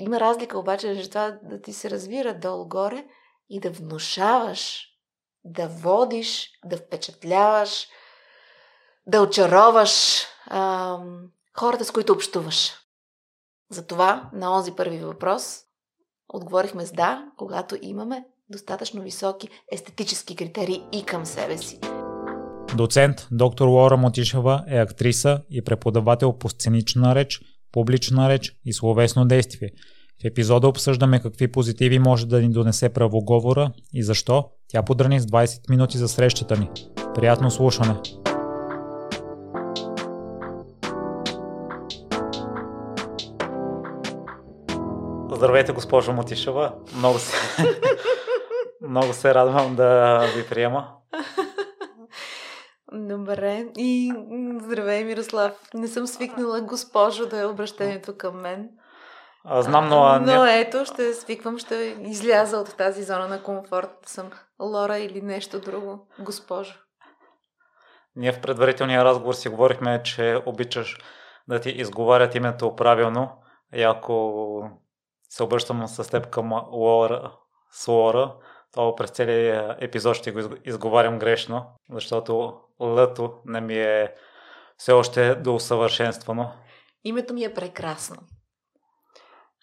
Има разлика обаче между това да ти се развира долу-горе и да внушаваш, да водиш, да впечатляваш, да очароваш хората, с които общуваш. Затова на онзи първи въпрос отговорихме с да, когато имаме достатъчно високи естетически критерии и към себе си. Доцент доктор Лора Мутишева е актриса и преподавател по сценична реч, публична реч и словесно действие. В епизода обсъждаме какви позитиви може да ни донесе правоговора и защо тя подрани с 20 минути за срещата ни. Приятно слушане! Здравейте, госпожо Мутишева. Много се радвам да ви приема. Добре. И здравей, Мирослав. Не съм свикнала, госпожо, да е обращението към мен. Знам, но ето, ще свиквам, ще изляза от тази зона на комфорт. Съм Лора или нещо друго, госпожо. Ние в предварителния разговор си говорихме, че обичаш да ти изговарят името правилно. И ако се обръщам с теб към Лора, то през целия епизод ще го изговарям грешно, защото лъто не ми е все още доусъвършенствано. Името ми е прекрасно.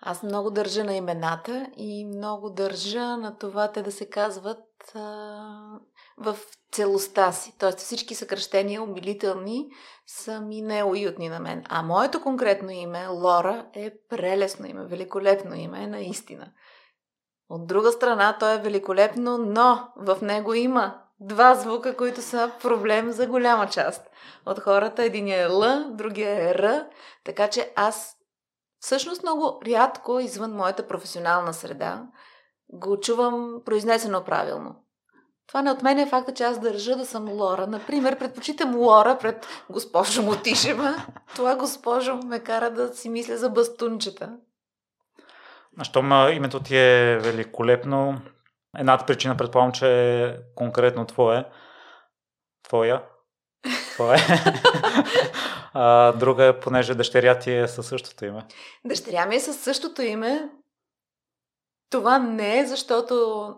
Аз много държа на имената и много държа на това те да се казват в целостта си. Тоест всички съкръщения, умилителни, са ми неуютни на мен. А моето конкретно име, Лора, е прелесно име, великолепно име, наистина. От друга страна, то е великолепно, но в него има два звука, които са проблем за голяма част от хората. Единият е Л, другия е Р, така че аз всъщност много рядко, извън моята професионална среда, го чувам произнесено правилно. Това не отменя е факта, че аз държа да съм Лора. Например, предпочитам Лора пред госпожо Мутишева. Това госпожо ме кара да си мисля за бастунчета. Щом името ти е великолепно, едната причина предполагам, че е конкретно твоя. Друга е, понеже дъщеря ти е със същото име. Дъщеря ми е със същото име. Това не е, защото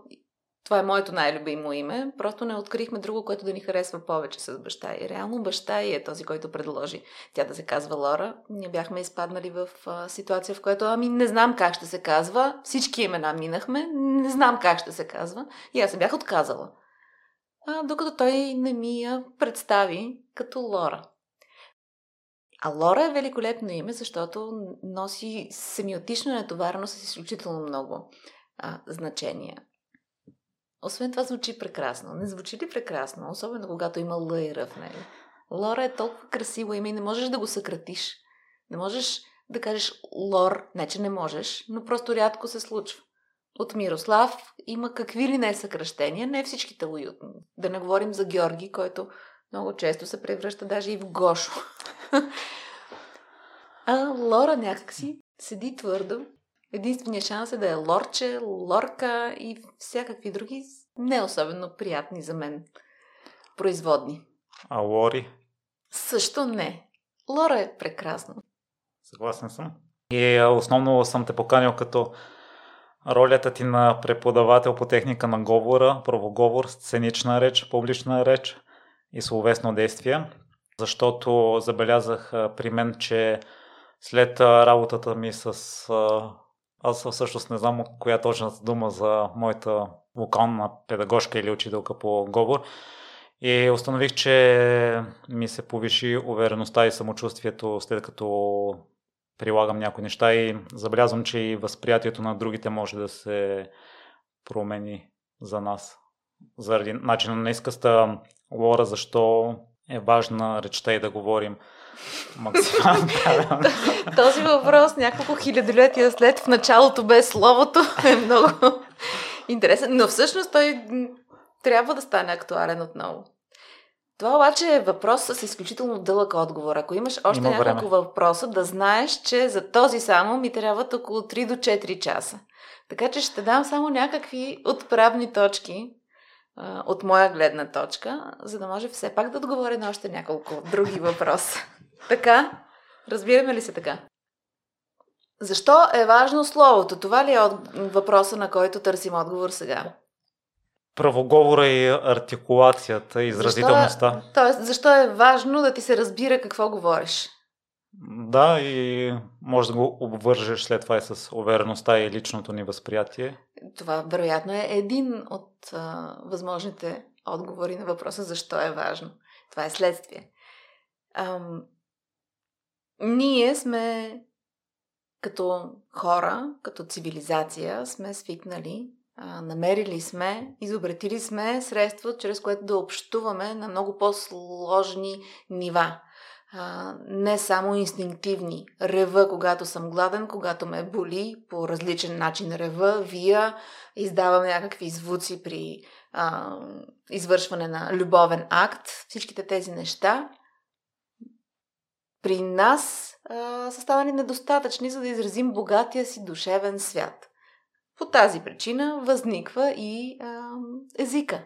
това е моето най-любимо име. Просто не открихме друго, което да ни харесва повече с баща. И реално баща и е този, който предложи тя да се казва Лора. Ние бяхме изпаднали в ситуация, в която не знам как ще се казва. Всички имена минахме. Не знам как ще се казва. И аз се бях отказала. Докато той не ми я представи като Лора. А Лора е великолепно име, защото носи семиотично натоварено с изключително много значения. Освен това звучи прекрасно. Не звучи ли прекрасно? Особено когато има Л и Р в него. Лора е толкова красиво име и не можеш да го съкратиш. Не можеш да кажеш Лор. Не, че не можеш, но просто рядко се случва. От Мирослав има какви ли не съкръщения, не всичките уютни. Да не говорим за Георги, който много често се превръща даже и в Гошо. Лора някакси седи твърдо. Единственият шанс е да е Лорче, Лорка и всякакви други не особено приятни за мен производни. А Лори? Също не. Лора е прекрасно. Съгласен съм. И основно съм те поканил като ролята ти на преподавател по техника на говора, правоговор, сценична реч, публична реч и словесно действие, защото забелязах при мен, че след работата ми аз всъщност не знам коя точната дума за моята вокална педагожка или учителка по говор. И установих, че ми се повиши увереността и самочувствието, след като прилагам някои неща и забелязвам, че и възприятието на другите може да се промени за нас. Заради начина на изказа, Лора, защо е важна речта и да говорим максимално. Този въпрос няколко хилядолетия след в началото без словото е много интересен, но всъщност той трябва да стане актуален отново. Това обаче е въпрос с изключително дълъг отговор. Ако имаш още няколко въпроса, да знаеш, че за този само ми трябват около 3 до 4 часа. Така че ще дам само някакви отправни точки от моя гледна точка, за да може все пак да отговоря на още няколко други въпроса. Така? Разбираме ли се така? Защо е важно словото? Това ли е въпроса, на който търсим отговор сега? Правоговора и артикулацията, изразителността. Тоест, защо е важно да ти се разбира какво говориш? Да, и може да го обвържеш след това и с увереността и личното ни възприятие. Това, вероятно, е един от възможните отговори на въпроса защо е важно. Това е следствие. Ние сме като хора, като цивилизация, сме свикнали, намерили сме, изобретили сме средства, чрез което да общуваме на много по-сложни нива. Не само инстинктивни. Рева, когато съм гладен, когато ме боли, по различен начин рева, вия, издавам някакви звуци при извършване на любовен акт. Всичките тези неща при нас са станали недостатъчни, за да изразим богатия си душевен свят. По тази причина възниква и езика.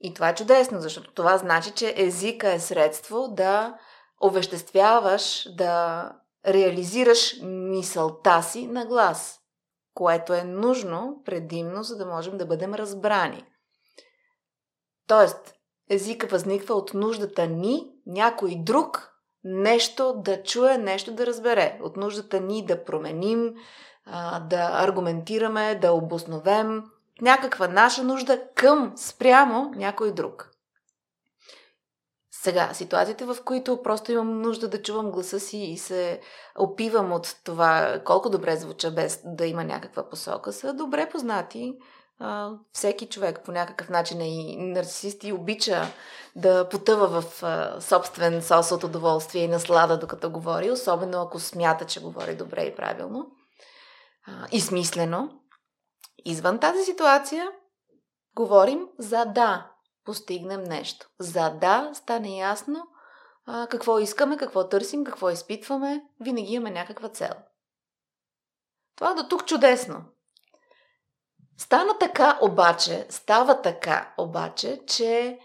И това е чудесно, защото това значи, че езика е средство да овеществяваш, да реализираш мисълта си на глас, което е нужно предимно, за да можем да бъдем разбрани. Тоест, езика възниква от нуждата ни, някой друг, нещо да чуе, нещо да разбере. От нуждата ни да променим, да аргументираме, да обосновем някаква наша нужда към, спрямо някой друг. Сега, ситуациите, в които просто имам нужда да чувам гласа си и се опивам от това колко добре звуча без да има някаква посока, са добре познати. Всеки човек по някакъв начин е и нарцисист и обича да потъва в собствен сос от удоволствие и наслада, докато говори, особено ако смята, че говори добре и правилно и смислено. Извън тази ситуация говорим за да постигнем нещо. За да стане ясно какво искаме, какво търсим, какво изпитваме. Винаги имаме някаква цел. Това до тук чудесно. Става така обаче, че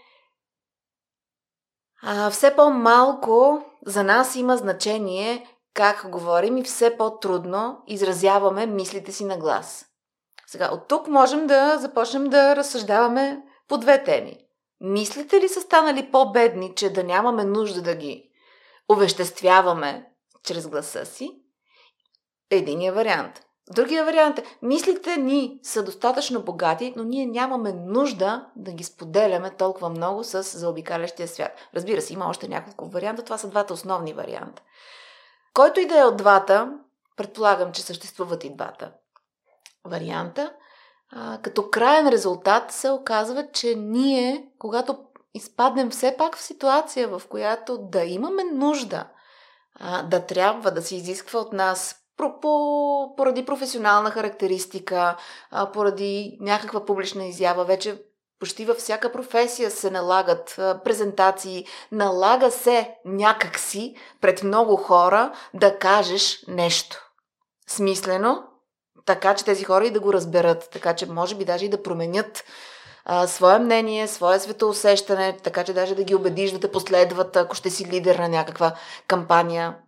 все по-малко за нас има значение как говорим и все по-трудно изразяваме мислите си на глас. Сега, от тук можем да започнем да разсъждаваме по две теми. Мислите ли са станали по-бедни, че да нямаме нужда да ги овеществяваме чрез гласа си? Единия вариант. Другия вариант е, мислите ни са достатъчно богати, но ние нямаме нужда да ги споделяме толкова много с заобикалящия свят. Разбира се, има още няколко варианта, това са двата основни варианта. Който и да е от двата, предполагам, че съществуват и двата варианта, като краен резултат се оказва, че ние, когато изпаднем все пак в ситуация, в която да имаме нужда, да трябва да се изисква от нас поради професионална характеристика, поради някаква публична изява, вече почти във всяка професия се налагат презентации, налага се някакси пред много хора да кажеш нещо. Смислено, така че тези хора и да го разберат, така че може би даже и да променят свое мнение, свое светоусещане, така че даже да ги убедиш да те последват, ако ще си лидер на някаква кампания.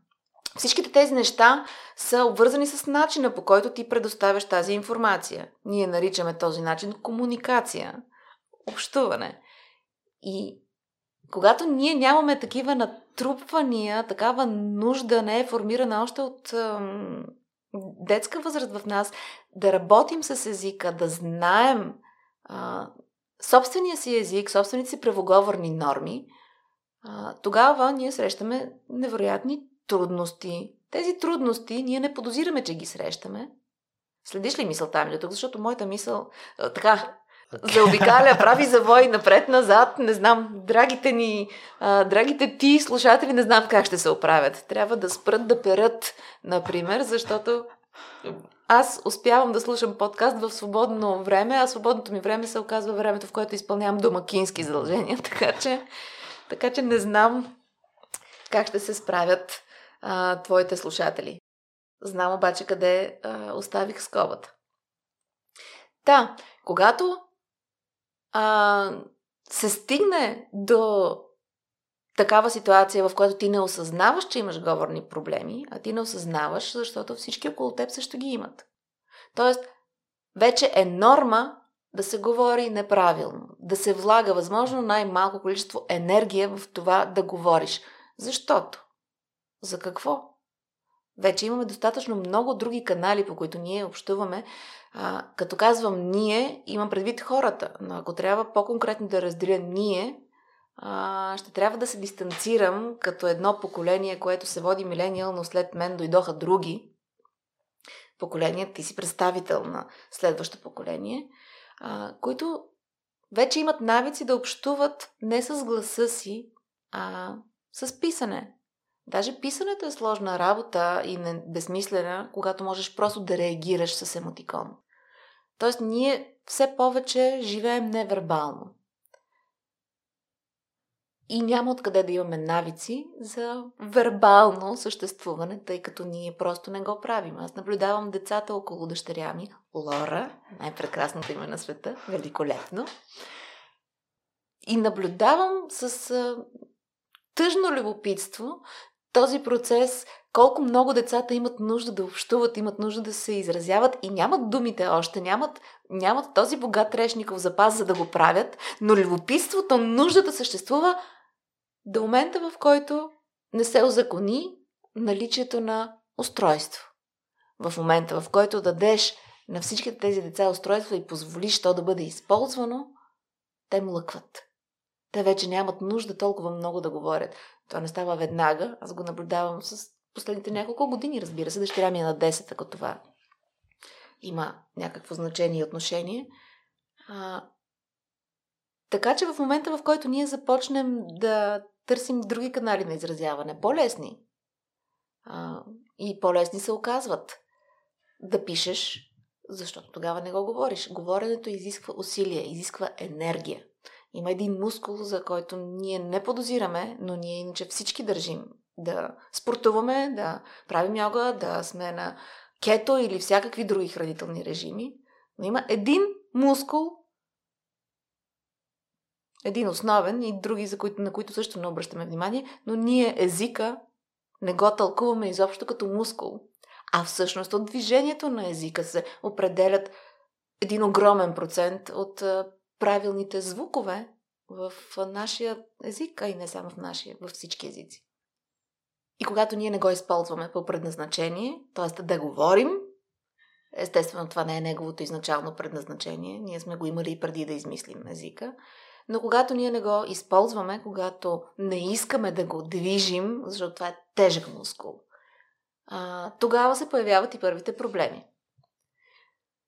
Всичките тези неща са обвързани с начина, по който ти предоставяш тази информация. Ние наричаме този начин комуникация, общуване. И когато ние нямаме такива натрупвания, такава нужда не е формирана още от детска възраст в нас, да работим с езика, да знаем собствения си език, собствените си правоговорни норми, тогава ние срещаме невероятни трудности. Тези трудности ние не подозираме, че ги срещаме. Следиш ли мисълта ми до тук? Защото моята мисъл заобикаля, прави завой напред-назад. Не знам, драгите ти слушатели, не знам как ще се оправят. Трябва да спрат да перат, например, защото аз успявам да слушам подкаст в свободно време, а свободното ми време се оказва времето, в което изпълнявам домакински задължения. Така че не знам как ще се справят твоите слушатели. Знам обаче къде оставих скобата. Да, когато се стигне до такава ситуация, в която ти не осъзнаваш, че имаш говорни проблеми, а ти не осъзнаваш, защото всички около теб също ги имат. Тоест, вече е норма да се говори неправилно, да се влага възможно най-малко количество енергия в това да говориш. Защото? За какво? Вече имаме достатъчно много други канали, по които ние общуваме. Като казвам ние, имам предвид хората, но ако трябва по-конкретно да разделя ние, ще трябва да се дистанцирам като едно поколение, което се води милениал, но след мен дойдоха други поколения, ти си представител на следващото поколение, които вече имат навици да общуват не с гласа си, а с писане. Даже писането е сложна работа и безсмислена, когато можеш просто да реагираш с емотикон. Тоест ние все повече живеем невербално. И няма откъде да имаме навици за вербално съществуване, тъй като ние просто не го правим. Аз наблюдавам децата около дъщеря ми, Лора, най-прекрасното име на света, великолепно. И наблюдавам с тъжно любопитство този процес, колко много децата имат нужда да общуват, имат нужда да се изразяват и нямат думите още, нямат този богат речников запас, за да го правят, но любопитството, нуждата съществува до момента, в който не се озакони наличието на устройство. В момента, в който дадеш на всички тези деца устройства и позволиш то да бъде използвано, те млъкват. Те вече нямат нужда толкова много да говорят. Това не става веднага. Аз го наблюдавам с последните няколко години, разбира се. Дъщеря ми е на 10, ако това има някакво значение и отношение. Така че в момента, в който ние започнем да търсим други канали на изразяване, по-лесни, и по-лесни се оказват да пишеш, защото тогава не го говориш. Говоренето изисква усилие, изисква енергия. Има един мускул, за който ние не подозираме, но ние иначе всички държим да спортуваме, да правим йога, да сме на кето или всякакви други хранителни режими. Но има един мускул, един основен и други, на които също не обръщаме внимание, но ние езика не го тълкуваме изобщо като мускул. А всъщност от движението на езика се определят един огромен процент от правилните звукове в нашия език, а и не само в нашия, във всички езици. И когато ние не го използваме по предназначение, т.е. да говорим, естествено това не е неговото изначално предназначение, ние сме го имали и преди да измислим езика, но когато ние не го използваме, когато не искаме да го движим, защото това е тежък мускул, тогава се появяват и първите проблеми.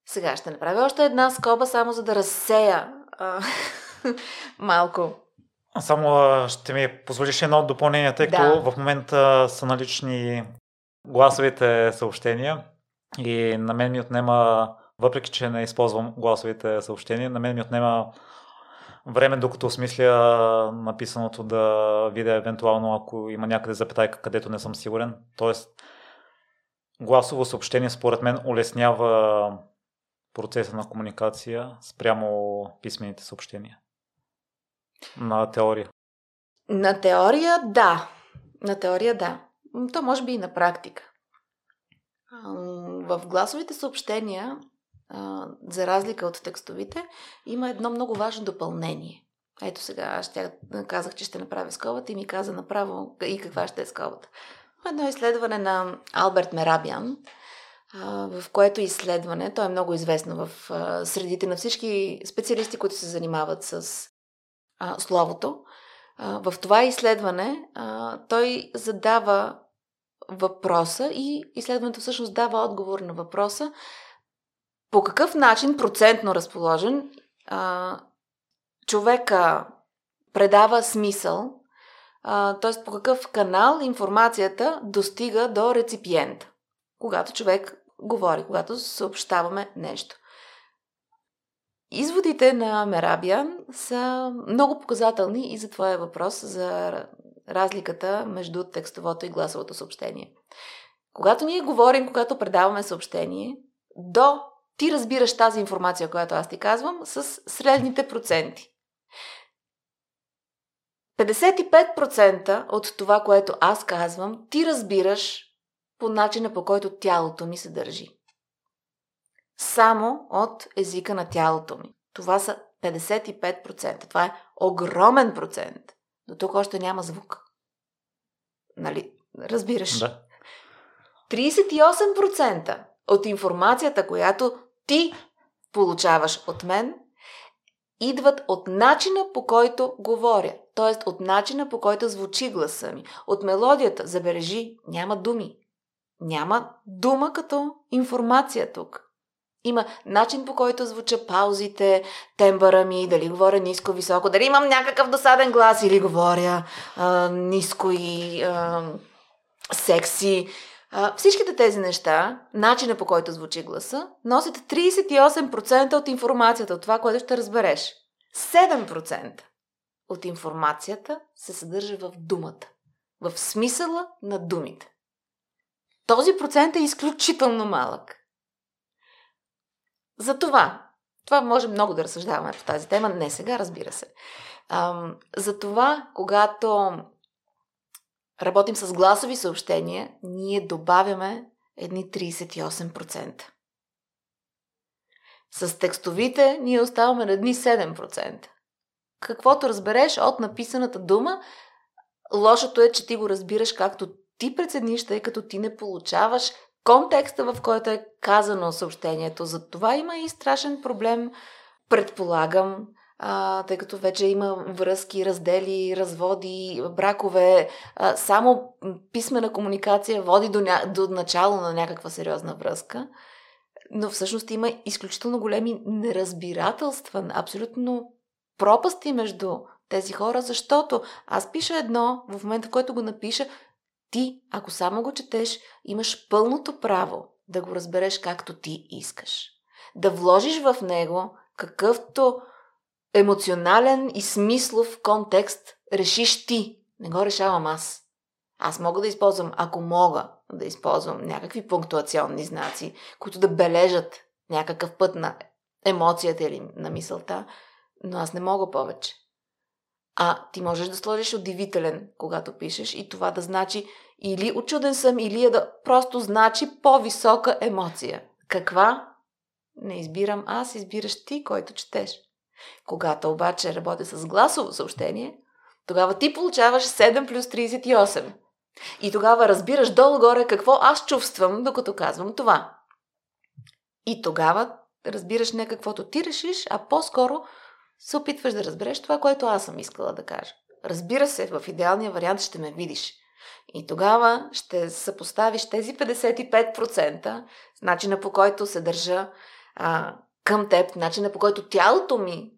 Сега ще направя още една скоба, само за да разсея малко. Само ще ми позволиш едно допълнение, тъй като в момента са налични гласовите съобщения и на мен ми отнема, въпреки че не използвам гласовите съобщения, на мен ми отнема време, докато осмисля написаното, да видя евентуално, ако има някъде запетайка, където не съм сигурен. Тоест, гласово съобщение според мен улеснява процеса на комуникация спрямо писмените съобщения. На теория. На теория, да. На теория, да. То може би и на практика. В гласовите съобщения, за разлика от текстовите, има едно много важно допълнение. Ето сега, аз казах, че ще направя скобата и ми каза направо и каква ще е скобата. Едно изследване на Алберт Мерабиан, в което изследване, то е много известно в средите на всички специалисти, които се занимават с словото. В това изследване той задава въпроса и изследването всъщност дава отговор на въпроса по какъв начин процентно разположен човека предава смисъл, т.е. по какъв канал информацията достига до реципиента, когато човек говори, когато съобщаваме нещо. Изводите на Мерабиан са много показателни и за твоя въпрос за разликата между текстовото и гласовото съобщение. Когато ние говорим, когато предаваме съобщение, ти разбираш тази информация, която аз ти казвам, с средните проценти. 55% от това, което аз казвам, ти разбираш по начина, по който тялото ми се държи. Само от езика на тялото ми. Това са 55%. Това е огромен процент. До тук още няма звук. Нали? Разбираш? Да. 38% от информацията, която ти получаваш от мен, идват от начина, по който говоря. Тоест от начина, по който звучи гласа ми. От мелодията, забележи, няма думи. Няма дума като информация тук. Има начин, по който звуча паузите, тембъра ми, дали говоря ниско-високо, дали имам някакъв досаден глас или говоря ниско и секси. Всичките тези неща, начина, по който звучи гласа, носят 38% от информацията, от това, което ще разбереш. 7% от информацията се съдържа в думата, в смисъла на думите. Този процент е изключително малък. Затова може много да разсъждаваме по тази тема, не сега, разбира се. Затова, когато работим с гласови съобщения, ние добавяме едни 38%. С текстовите ние оставаме на едни 7%. Каквото разбереш от написаната дума, лошото е, че ти го разбираш както ти прецениш, тъй като ти не получаваш контекста, в който е казано съобщението. За това има и страшен проблем, предполагам, тъй като вече има връзки, раздели, разводи, бракове. Само писмена комуникация води до начало на някаква сериозна връзка. Но всъщност има изключително големи неразбирателства, абсолютно пропасти между тези хора, защото аз пиша едно, в момента в който го напиша, ти, ако само го четеш, имаш пълното право да го разбереш както ти искаш. Да вложиш в него какъвто емоционален и смислов контекст решиш ти. Не го решавам аз. Аз мога да използвам, ако мога да използвам някакви пунктуационни знаци, които да бележат някакъв път на емоцията или на мисълта, но аз не мога повече. А ти можеш да сложиш удивителен, когато пишеш, и това да значи или учуден съм, или да просто значи по-висока емоция. Каква? Не избирам аз, избираш ти, който четеш. Когато обаче работя с гласово съобщение, тогава ти получаваш 7+38. И тогава разбираш долу-горе какво аз чувствам, докато казвам това. И тогава разбираш не каквото ти решиш, а по-скоро се опитваш да разбереш това, което аз съм искала да кажа. Разбира се, в идеалния вариант ще ме видиш. И тогава ще съпоставиш тези 55%, начина по който се държа към теб, начина по който тялото ми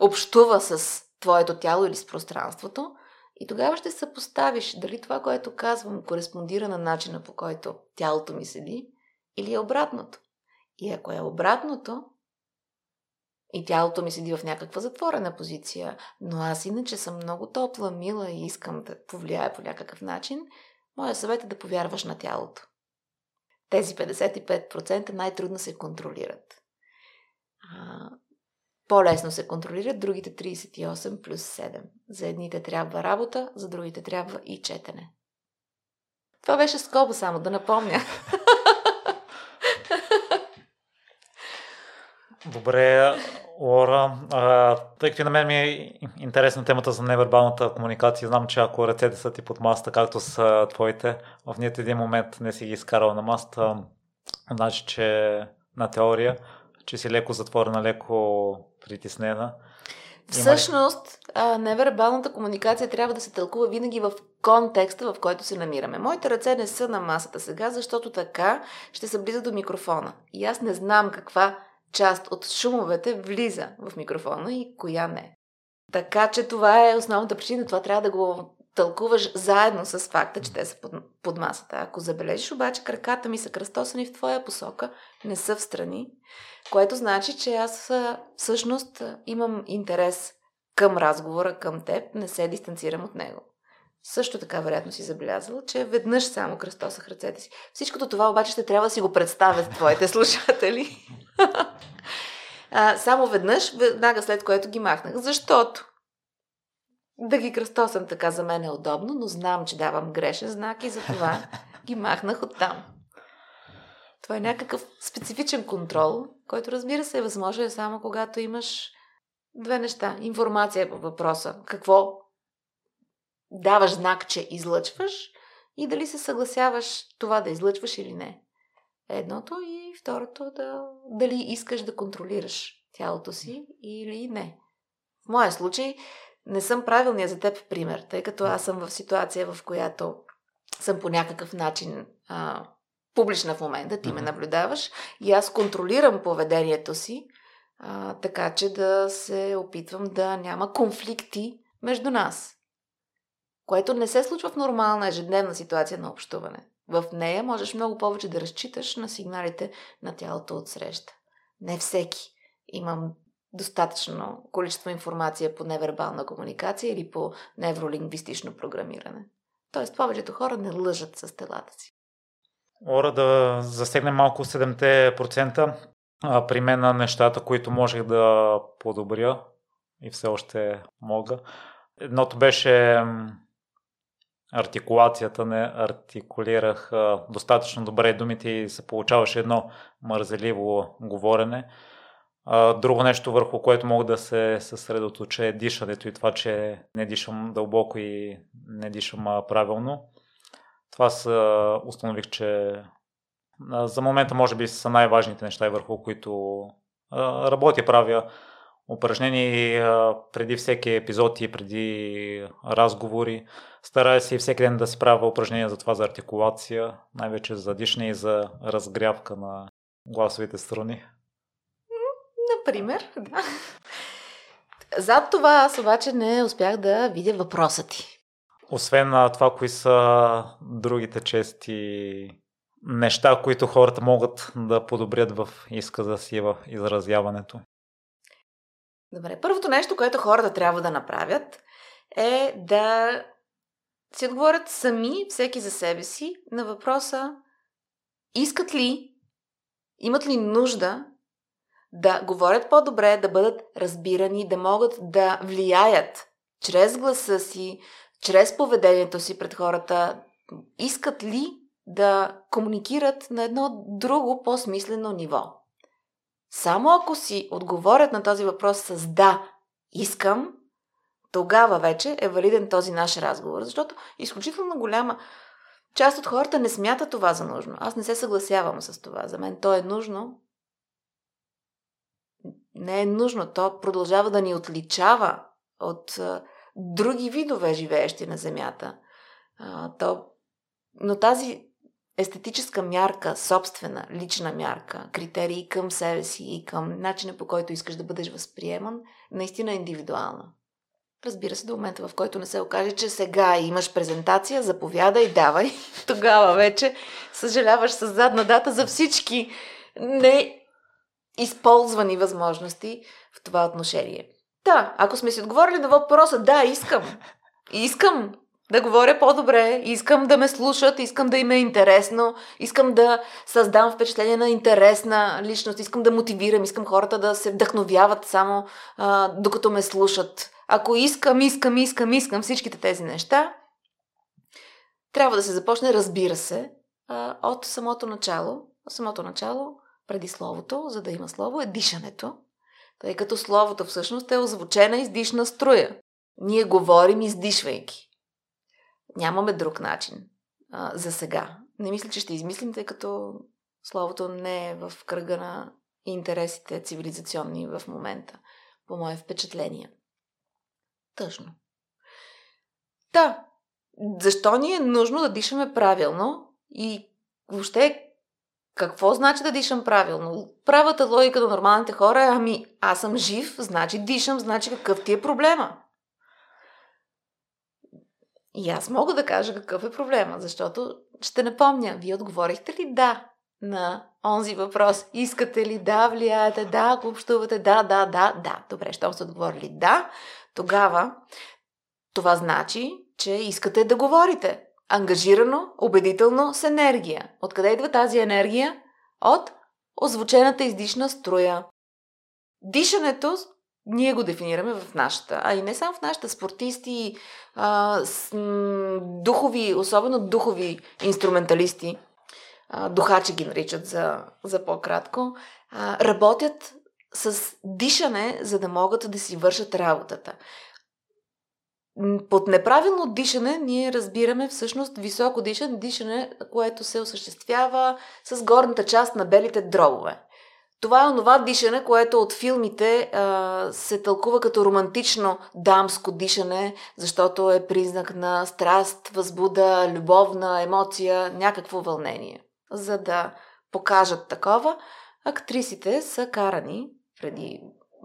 общува с твоето тяло или с пространството. И тогава ще съпоставиш дали това, което казвам, кореспондира на начина, по който тялото ми седи, или е обратното. И ако е обратното, и тялото ми седи в някаква затворена позиция, но аз иначе съм много топла, мила и искам да повлияя по някакъв начин, моя съвет е да повярваш на тялото. Тези 55% най-трудно се контролират. По-лесно се контролират другите 38+7. За едните трябва работа, за другите трябва и четене. Това беше скоба само, да напомня. Добре, Лора, тъй като на мен ми е интересна темата за невербалната комуникация, знам, че ако ръцете са ти под масата, както са твоите, в нито един момент не си ги изкарал на масата, значи, че на теория, че си леко затворена, леко притиснена. Всъщност, невербалната комуникация трябва да се тълкува винаги в контекста, в който се намираме. Моите ръце не са на масата сега, защото така ще се близа до микрофона. И аз не знам каква част от шумовете влиза в микрофона и коя не. Така че това е основната причина. Това трябва да го тълкуваш заедно с факта, че те са под масата. Ако забележиш обаче, краката ми са кръстосани в твоя посока, не са в страни, което значи, че аз всъщност имам интерес към разговора, към теб, не се дистанцирам от него. Също така, вероятно си забелязала, че веднъж само кръстосах ръцете си. Всичкото това обаче ще трябва да си го представят твоите слушатели. Само веднъж, веднага след което ги махнах. Защото да ги кръстосам така за мен е удобно, но знам, че давам грешен знак и затова ги махнах оттам. Това е някакъв специфичен контрол, който разбира се е възможен само когато имаш две неща. Информация по въпроса. Какво даваш знак, че излъчваш и дали се съгласяваш това да излъчваш или не. Едното и второто дали искаш да контролираш тялото си или не. В моя случай не съм правилния за теб пример, тъй като аз съм в ситуация, в която съм по някакъв начин публична в момента, ти ме наблюдаваш и аз контролирам поведението си, така че да се опитвам да няма конфликти между нас. Което не се случва в нормална ежедневна ситуация на общуване. В нея можеш много повече да разчиташ на сигналите на тялото отсреща. Не всеки. Имам достатъчно количество информация по невербална комуникация или по невролингвистично програмиране. Тоест, повечето хора не лъжат с телата си. Лора, да засегнем малко 7% при мен на нещата, които можех да подобря и все още мога. Едното беше артикулацията. Не артикулирах достатъчно добре думите и се получаваше едно мързеливо говорене. Друго нещо, върху което мога да се съсредоточа, е дишането и това, че не дишам дълбоко и не дишам правилно. Това установих, че за момента може би са най-важните неща, върху които работя, правя упражнения преди всеки епизод и преди разговори. Старая се и всеки ден да си правя упражнения за това, за артикулация, най-вече за дишане и за разгрявка на гласовите страни. Пример, да. Зад това аз обаче не успях да видя въпроса ти. Освен на това, кои са другите чести неща, които хората могат да подобрят в изказа си, в изразяването? Добре, първото нещо, което хората трябва да направят, е да си отговорят сами, всеки за себе си, на въпроса искат ли, имат ли нужда да говорят по-добре, да бъдат разбирани, да могат да влияят чрез гласа си, чрез поведението си пред хората. Искат ли да комуникират на едно друго по-смислено ниво? Само ако си отговорят на този въпрос с да, искам, тогава вече е валиден този наш разговор. Защото изключително голяма част от хората не смята това за нужно. Аз не се съгласявам с това. За мен то е нужно. Не е нужно. То продължава да ни отличава от други видове живеещи на Земята. Но тази естетическа мярка, собствена, лична мярка, критерии към себе си и към начина, по който искаш да бъдеш възприеман, наистина е индивидуална. Разбира се, до момента, в който не се окаже, че сега имаш презентация, заповядай, давай. Тогава вече съжаляваш със задна дата за всички използвани възможности в това отношение. Да, ако сме си отговорили на въпроса, да, искам. Искам да говоря по-добре, искам да ме слушат, искам да им е интересно, искам да създам впечатление на интересна личност, искам да мотивирам, искам хората да се вдъхновяват само докато ме слушат. Ако искам всичките тези неща, трябва да се започне, разбира се, от самото начало. Преди словото, за да има слово, е дишането, тъй като словото всъщност е озвучена издишна струя. Ние говорим издишвайки. Нямаме друг начин за сега. Не мисля, че ще измислим, тъй като словото не е в кръга на интересите цивилизационни в момента, по мое впечатление. Тъжно. Да, защо ни е нужно да дишаме правилно и въобще какво значи да дишам правилно? Правата логика на нормалните хора е, аз съм жив, значи дишам, значи какъв ти е проблема? И аз мога да кажа какъв е проблема, защото ще напомня, вие отговорихте ли да на онзи въпрос? Искате ли да, влияете да, ако общувате да. Добре, щом сте отговорили да, тогава това значи, че искате да говорите. Ангажирано, убедително, с енергия. Откъде идва тази енергия? От озвучената издишна струя. Дишането ние го дефинираме в нашата, а и не само в нашата, спортисти, духови, особено духови инструменталисти, духачи ги наричат за по-кратко, работят с дишане, за да могат да си вършат работата. Под неправилно дишане ние разбираме всъщност високо дишане, което се осъществява с горната част на белите дробове. Това е онова дишане, което от филмите се тълкува като романтично дамско дишане, защото е признак на страст, възбуда, любовна емоция, някакво вълнение. За да покажат такова, актрисите са карани преди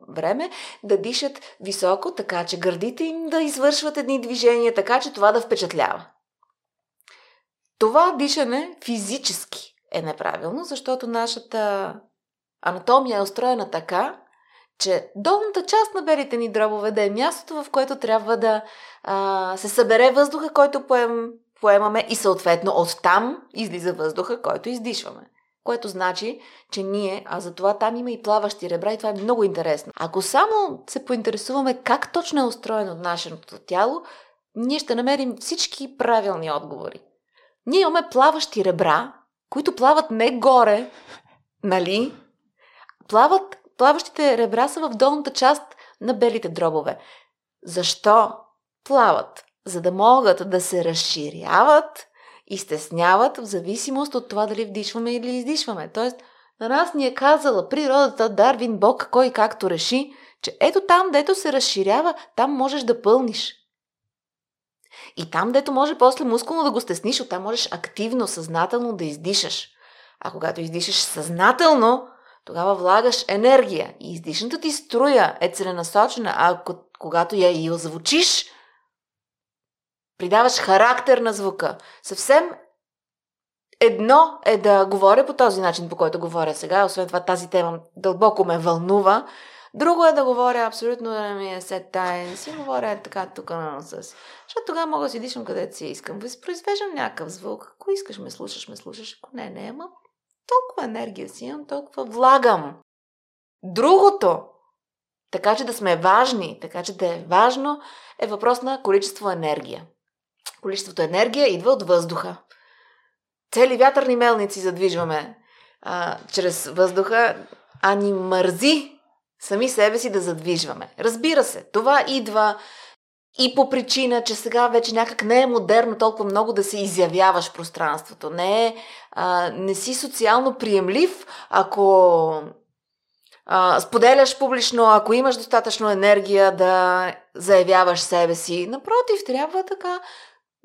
време да дишат високо, така че гърдите им да извършват едни движения, така че това да впечатлява. Това дишане физически е неправилно, защото нашата анатомия е устроена така, че долната част на белите ни дробове да е мястото, в което трябва да се събере въздуха, който поемаме и съответно оттам излиза въздуха, който издишваме. Което значи, че ние, а затова там има и плаващи ребра и това е много интересно. Ако само се поинтересуваме как точно е устроено нашето тяло, ние ще намерим всички правилни отговори. Ние имаме плаващи ребра, които плават не горе, нали? Плаващите ребра са в долната част на белите дробове. Защо плават? За да могат да се разширяват и стесняват в зависимост от това дали вдишваме или издишваме. Тоест, на нас ни е казала природата, Дарвин, Бог, кой както реши, че ето там, дето се разширява, там можеш да пълниш. И там, дето може после мускулно да го стесниш, оттам можеш активно, съзнателно да издишаш. А когато издишаш съзнателно, тогава влагаш енергия и издишната ти струя е целенасочена, а когато я и озвучиш, придаваш характер на звука. Съвсем едно е да говоря по този начин, по който говоря сега, освен това тази тема дълбоко ме вълнува. Друго е да говоря абсолютно да ми е се тайен, си говоря така тук на носа си. Защото тогава мога да си дишам където си искам. Възпроизвеждам някакъв звук. Ако искаш ме слушаш, ако не, ама толкова енергия си имам, толкова влагам. Другото, така че да сме важни, така че да е важно, е въпрос на количество енергия. Количеството енергия идва от въздуха. Цели вятърни мелници задвижваме чрез въздуха, а ни мързи сами себе си да задвижваме. Разбира се, това идва и по причина, че сега вече някак не е модерно толкова много да се изявяваш пространството. Не си социално приемлив, ако споделяш публично, ако имаш достатъчно енергия да заявяваш себе си. Напротив, трябва така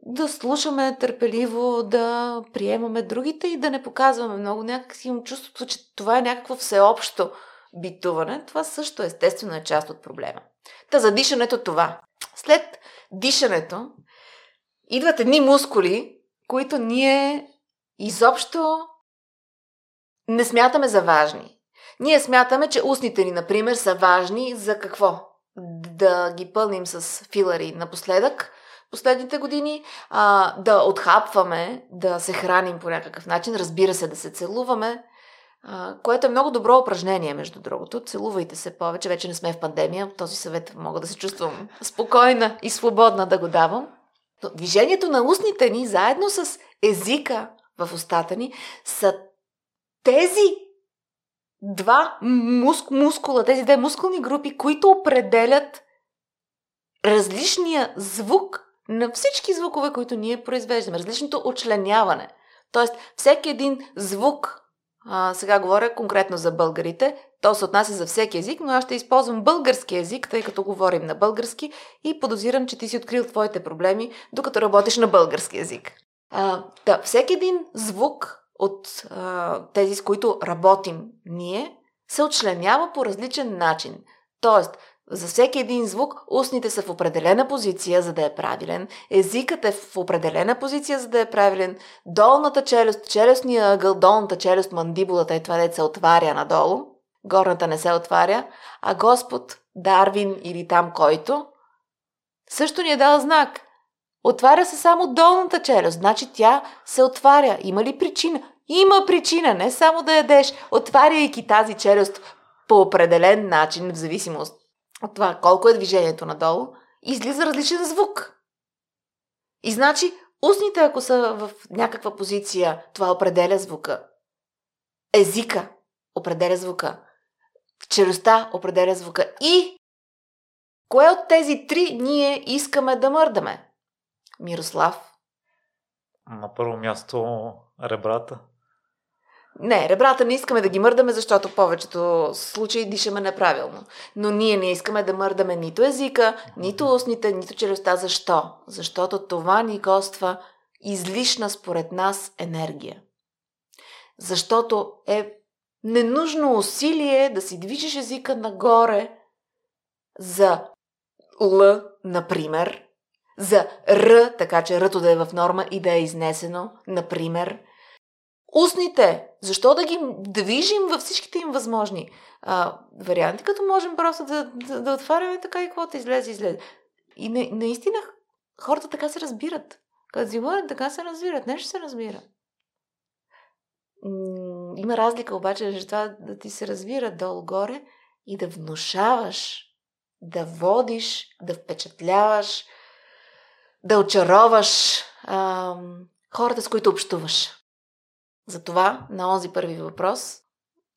да слушаме търпеливо, да приемаме другите и да не показваме много. Някак си имам чувството, че това е някакво всеобщо битуване. Това също естествено е част от проблема. Та за дишането това. След дишането идват едни мускули, които ние изобщо не смятаме за важни. Ние смятаме, че устните ни, например, са важни за какво? Да ги пълним с филари напоследък, последните години, да отхапваме, да се храним по някакъв начин, разбира се, да се целуваме, което е много добро упражнение, между другото. Целувайте се повече, вече не сме в пандемия, този съвет мога да се чувствам спокойна и свободна да го давам. Но движението на устните ни, заедно с езика в устата ни, са тези два мускула, тези две мускулни групи, които определят различния звук на всички звукове, които ние произвеждаме, различното отчленяване. Тоест, всеки един звук, сега говоря конкретно за българите, то се отнася за всеки език, но аз ще използвам български език, тъй като говорим на български и подозирам, че ти си открил твоите проблеми, докато работиш на български език. Всеки един звук от тези, с които работим ние, се отчленява по различен начин. Тоест, за всеки един звук устните са в определена позиция, за да е правилен, езикът е в определена позиция, за да е правилен, долната челюст, челюстния ъгъл, долната челюст, мандибулата и това дето се отваря надолу, горната не се отваря, а Господ, Дарвин или там който, също ни е дал знак. Отваря се само долната челюст, значи тя се отваря. Има ли причина? Има причина, не само да ядеш, отваряйки тази челюст по определен начин, в зависимост от това колко е движението надолу, излиза различен звук. И значи устните, ако са в някаква позиция, това определя звука. Езика определя звука. Челюстта определя звука. И кое от тези три ние искаме да мърдаме? Мирослав? На първо място ребрата. Не, ребрата не искаме да ги мърдаме, защото в повечето случаи дишаме неправилно. Но ние не искаме да мърдаме нито езика, нито устните, нито челюстта. Защо? Защото това ни коства излишна според нас енергия. Защото е ненужно усилие да си движиш езика нагоре за Л, например, за Р, така че Рто да е в норма и да е изнесено, например. Устните, защо да ги движим във всичките им възможни варианти, като можем просто да отваряме така и каквото излезе. И наистина хората така се разбират. Като си говорят, така се разбират. Нещо се разбира. Има разлика обаче между това да ти се разбира долу-горе и да внушаваш, да водиш, да впечатляваш, да очароваш хората, с които общуваш. Затова на онзи първи въпрос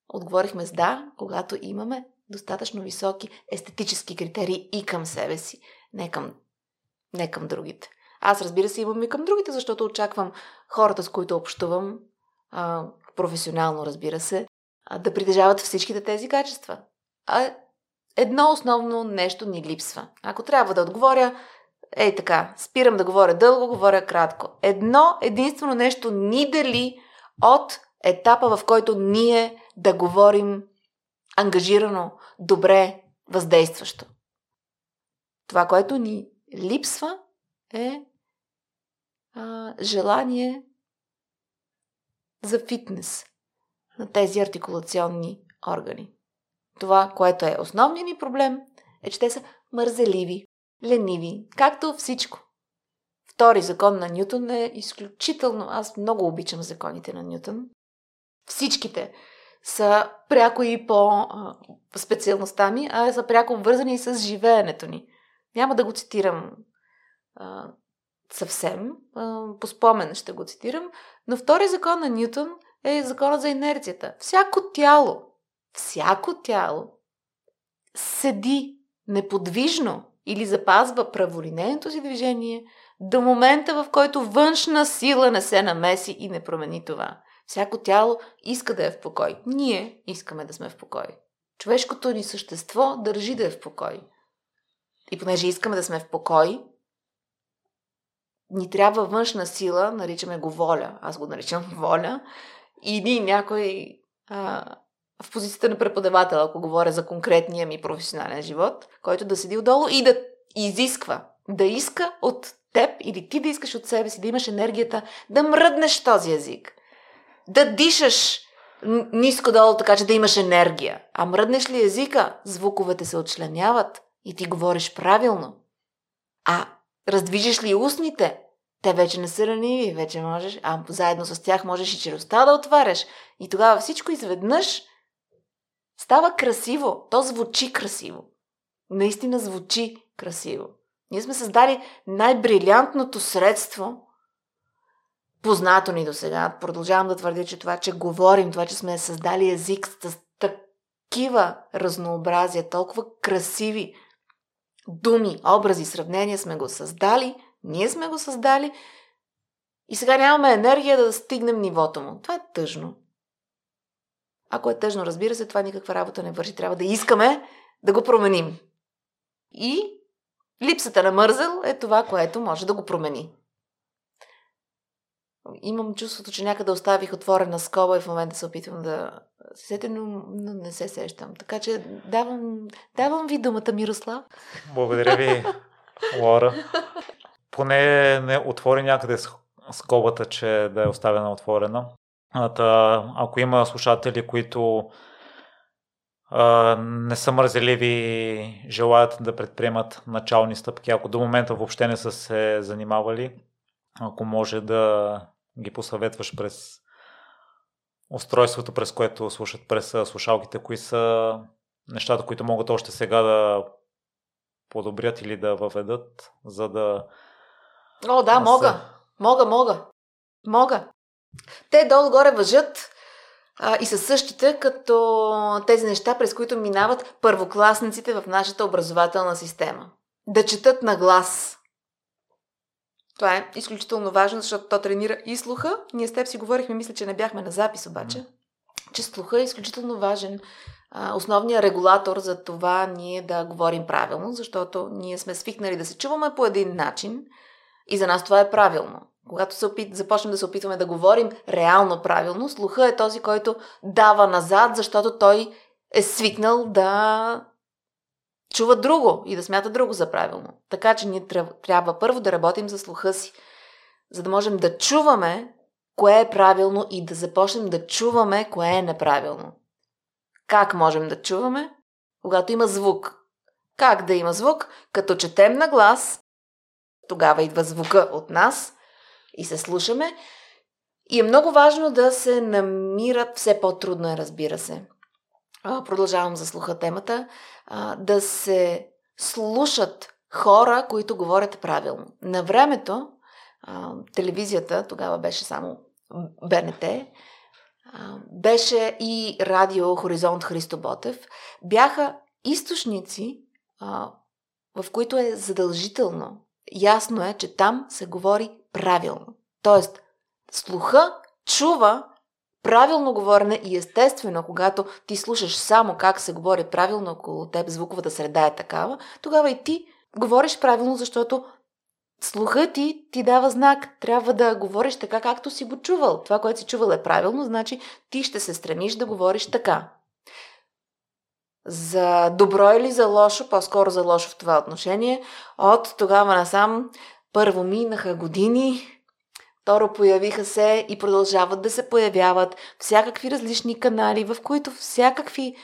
отговорихме с да, когато имаме достатъчно високи естетически критерии и към себе си, не към другите. Аз, разбира се, имам и към другите, защото очаквам хората, с които общувам, професионално, разбира се, да притежават всичките тези качества. А едно основно нещо ни липсва. Ако трябва да отговоря, ей така, спирам да говоря дълго, говоря кратко. Едно единствено нещо ни дели от етапа, в който ние да говорим ангажирано, добре, въздействащо. Това, което ни липсва, е желание за фитнес на тези артикулационни органи. Това, което е основният ни проблем, е, че те са мързеливи, лениви, както всичко. Втори закон на Нютон е изключително... Аз много обичам законите на Нютон. Всичките са пряко и по специалността ми, а са пряко вързани с живеенето ни. Няма да го цитирам съвсем. По спомен ще го цитирам. Но втори закон на Нютон е законът за инерцията. Всяко тяло седи неподвижно или запазва праволинейното си движение до момента, в който външна сила не се намеси и не промени това. Всяко тяло иска да е в покой. Ние искаме да сме в покой. Човешкото ни същество държи да е в покой. И понеже искаме да сме в покой, ни трябва външна сила, наричаме го воля. Аз го наричам воля. Или някой в позицията на преподавател, ако говоря за конкретния ми професионален живот, който да седи отдолу и да изисква, да иска от теб или ти да искаш от себе си, да имаш енергията да мръднеш този език. Да дишаш ниско долу, така че да имаш енергия. А мръднеш ли езика, звуковете се отчленяват и ти говориш правилно. А раздвижиш ли устните, те вече не са раниви, вече можеш, а заедно с тях можеш и челюстта да отваряш. И тогава всичко изведнъж става красиво. То звучи красиво. Наистина звучи красиво. Ние сме създали най-брилянтното средство, познато ни до сега. Продължавам да твърдя, че това, че говорим, това, че сме създали език с такива разнообразия, толкова красиви думи, образи, сравнения сме го създали, ние сме го създали и сега нямаме енергия да стигнем нивото му. Това е тъжно. Ако е тъжно, разбира се, това никаква работа не върши. Трябва да искаме да го променим. И липсата на мързъл е това, което може да го промени. Имам чувството, че някъде оставих отворена скоба и в момента се опитвам да се сетя, но не се сещам. Така че давам ви думата, Мирослав. Благодаря ви, Лора. Поне не отвори някъде скобата, че да е оставена отворена. Ако има слушатели, които не са мързеливи и желаят да предприемат начални стъпки, ако до момента въобще не са се занимавали, ако може да ги посъветваш през устройството, през което слушат, през слушалките, кои са нещата, които могат още сега да подобрят или да въведат, за да... О, да, мога. Те долу-горе важат и са същите, като тези неща, през които минават първокласниците в нашата образователна система. Да четат на глас. Това е изключително важно, защото то тренира и слуха. Ние с теб си говорихме, мисля, че не бяхме на запис обаче, че слуха е изключително важен. Основният регулатор за това ние да говорим правилно, защото ние сме свикнали да се чуваме по един начин и за нас това е правилно. Когато започнем да се опитваме да говорим реално правилно, слуха е този, който дава назад, защото той е свикнал да чува друго и да смята друго за правилно. Така че ние трябва първо да работим за слуха си, за да можем да чуваме кое е правилно и да започнем да чуваме кое е неправилно. Как можем да чуваме? Когато има звук. Как да има звук? Като четем на глас, тогава идва звука от нас и се слушаме. И е много важно да се намират, все по-трудно е, разбира се. Продължавам за слуха темата. Да се слушат хора, които говорят правилно. На времето телевизията, тогава беше само БНТ, беше и радио Хоризонт Христо Ботев, бяха източници, в които е задължително. Ясно е, че там се говори правилно. Тоест, слуха чува правилно говорене и естествено, когато ти слушаш само как се говори правилно, около теб звуковата среда е такава, тогава и ти говориш правилно, защото слухът ти дава знак. Трябва да говориш така, както си го чувал. Това, което си чувал е правилно, значи ти ще се стремиш да говориш така. За добро или за лошо, по-скоро за лошо в това отношение, от тогава насам първо минаха години, второ появиха се и продължават да се появяват всякакви различни канали, в които всякакви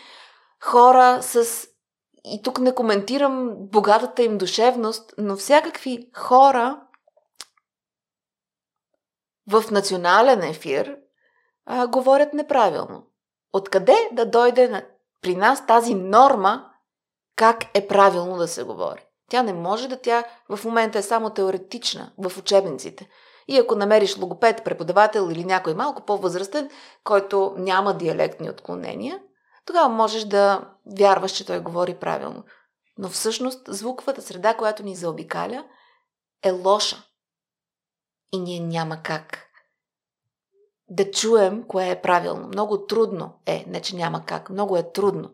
хора с... И тук не коментирам богатата им душевност, но всякакви хора в национален ефир говорят неправилно. Откъде да дойде при нас тази норма как е правилно да се говори? Тя не може да в момента е само теоретична в учебниците. И ако намериш логопед, преподавател или някой малко по-възрастен, който няма диалектни отклонения, тогава можеш да вярваш, че той говори правилно. Но всъщност звуковата среда, която ни заобикаля, е лоша. И ние няма как да чуем кое е правилно. Много трудно е, не че няма как, много е трудно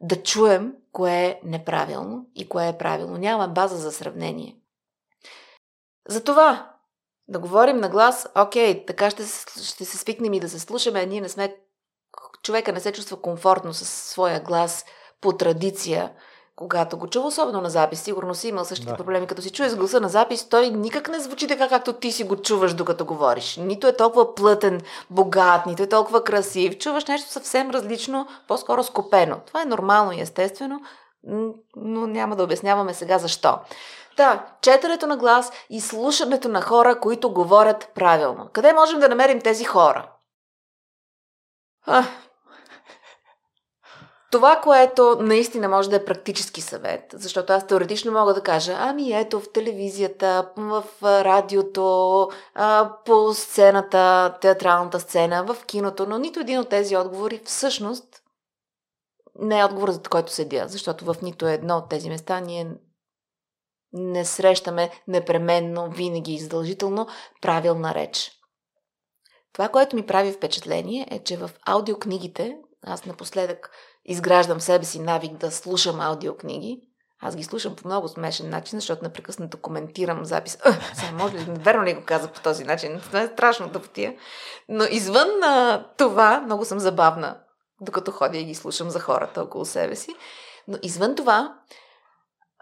да чуем кое е неправилно и кое е правилно. Няма база за сравнение. Затова да говорим на глас, окей, така ще се свикнем и да се слушаме, а ние не сме... Човека не се чувства комфортно със своя глас по традиция, когато го чува, особено на запис. Сигурно си имал същите проблеми. Като си чуеш гласа на запис, той никак не звучи така, както ти си го чуваш, докато говориш. Нито е толкова плътен, богат, нито е толкова красив. Чуваш нещо съвсем различно, по-скоро скопено. Това е нормално и естествено, но няма да обясняваме сега защо. Четенето на глас и слушането на хора, които говорят правилно. Къде можем да намерим тези хора? Това, което наистина може да е практически съвет, защото аз теоретично мога да кажа, ето в телевизията, в радиото, по сцената, театралната сцена, в киното, но нито един от тези отговори всъщност не е отговор, за който седя, защото в нито едно от тези места ние не срещаме непременно, винаги и задължително правилна реч. Това, което ми прави впечатление е, че в аудиокнигите, аз напоследък изграждам в себе си навик да слушам аудиокниги. Аз ги слушам по много смешен начин, защото непрекъснато коментирам запис. Сега може ли, верно ли го каза по този начин? Това е страшно тъпотия. Но извън това, много съм забавна, докато ходя и ги слушам за хората около себе си. Но извън това,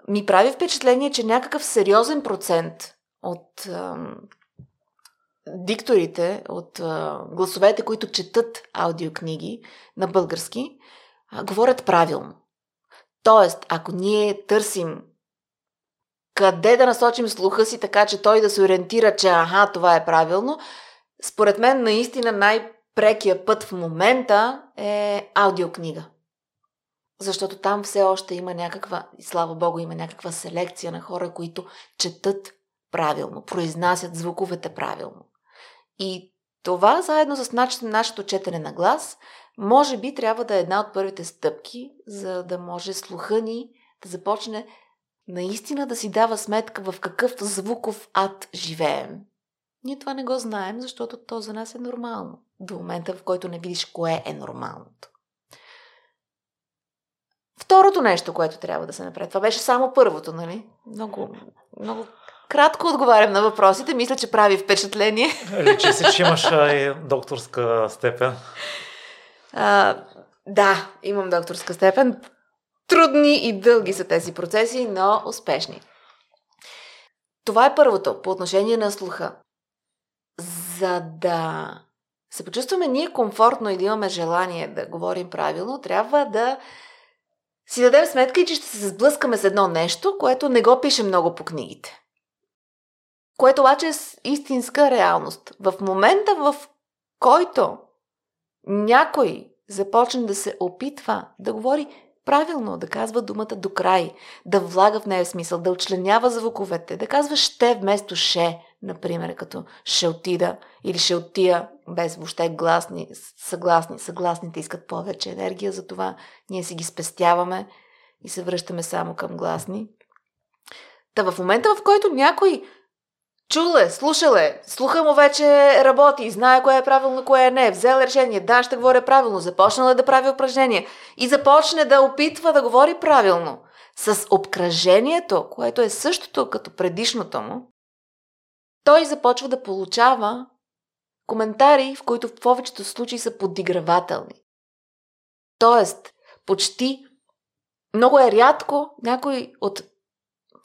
ми прави впечатление, че някакъв сериозен процент от... дикторите от гласовете, които четат аудиокниги на български, говорят правилно. Тоест, ако ние търсим къде да насочим слуха си, така че той да се ориентира, че това е правилно, според мен наистина най-прекия път в момента е аудиокнига. Защото там все още има някаква, и слава Богу, има някаква селекция на хора, които четат правилно, произнасят звуковете правилно. И това, заедно с нашето четене на глас, може би трябва да е една от първите стъпки, за да може слуха ни да започне наистина да си дава сметка в какъв звуков ад живеем. Ние това не го знаем, защото то за нас е нормално. До момента, в който не видиш кое е нормалното. Второто нещо, което трябва да се направи. Това беше само първото, нали? Много кратко отговарям на въпросите. Мисля, че прави впечатление. Личи си, че имаш и докторска степен. Да, имам докторска степен. Трудни и дълги са тези процеси, но успешни. Това е първото по отношение на слуха. За да се почувстваме ние комфортно и да имаме желание да говорим правилно, трябва да си дадем сметка и че ще се сблъскаме с едно нещо, което не го пише много по книгите. Което обаче е истинска реалност. В момента, в който някой започне да се опитва да говори правилно, да казва думата до край, да влага в нея смисъл, да отчленява звуковете, да казва ще вместо ше, например, като ще отида или ще отия, без въобще гласни, съгласни. Съгласните искат повече енергия, затова ние си ги спестяваме и се връщаме само към гласни. Та в момента, в който някой чул е, слушал е, слуха му вече работи, знае кое е правилно, кое е не, взел решение, да, ще говоря правилно, започнал е да прави упражнения и започне да опитва да говори правилно с обкръжението, което е същото като предишното му, той започва да получава коментари, в които в повечето случаи са подигравателни. Тоест, почти много е рядко някой от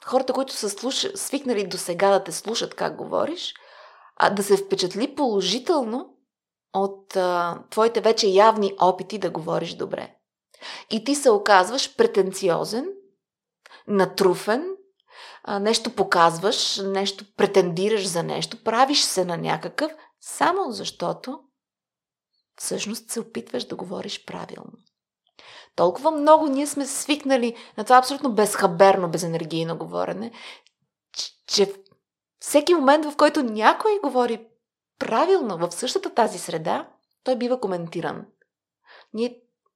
хората, които са свикнали до сега да те слушат как говориш, а да се впечатли положително от твоите вече явни опити да говориш добре. И ти се оказваш претенциозен, натруфен, нещо показваш, нещо претендираш за нещо, правиш се на някакъв, само защото всъщност се опитваш да говориш правилно. Толкова много ние сме свикнали на това абсолютно безхаберно, безенергийно говорене, че всеки момент, в който някой говори правилно в същата тази среда, той бива коментиран.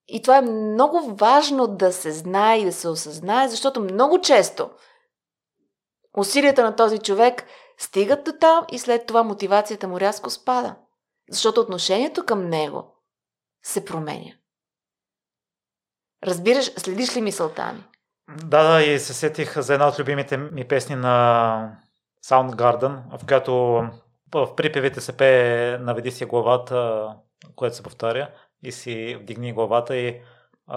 И това е много важно да се знае и да се осъзнае, защото много често усилията на този човек стигат до там и след това мотивацията му рязко спада, защото отношението към него се променя. Разбираш, следиш ли мисълта ми? Да, и се сетих за една от любимите ми песни на Soundgarden, в която в припевите се пее наведи си главата, което се повтаря, и си вдигни главата и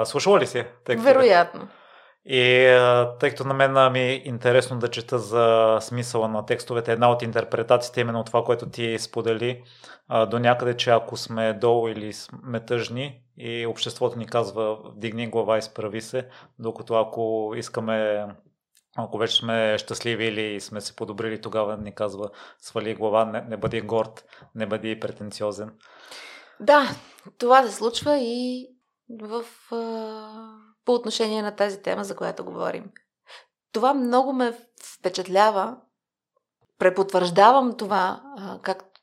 слушала ли си? Вероятно. И тъй като на мен ми е интересно да чета за смисъла на текстовете, една от интерпретациите, именно това, което ти сподели до някъде, че ако сме долу или сме тъжни и обществото ни казва вдигни глава, изправи се, докато ако искаме, ако вече сме щастливи или сме се подобрили, тогава ни казва свали глава, не бъди горд, не бъди претенциозен. Да, това се случва и по отношение на тази тема, за която говорим. Това много ме впечатлява. Препотвърждавам това,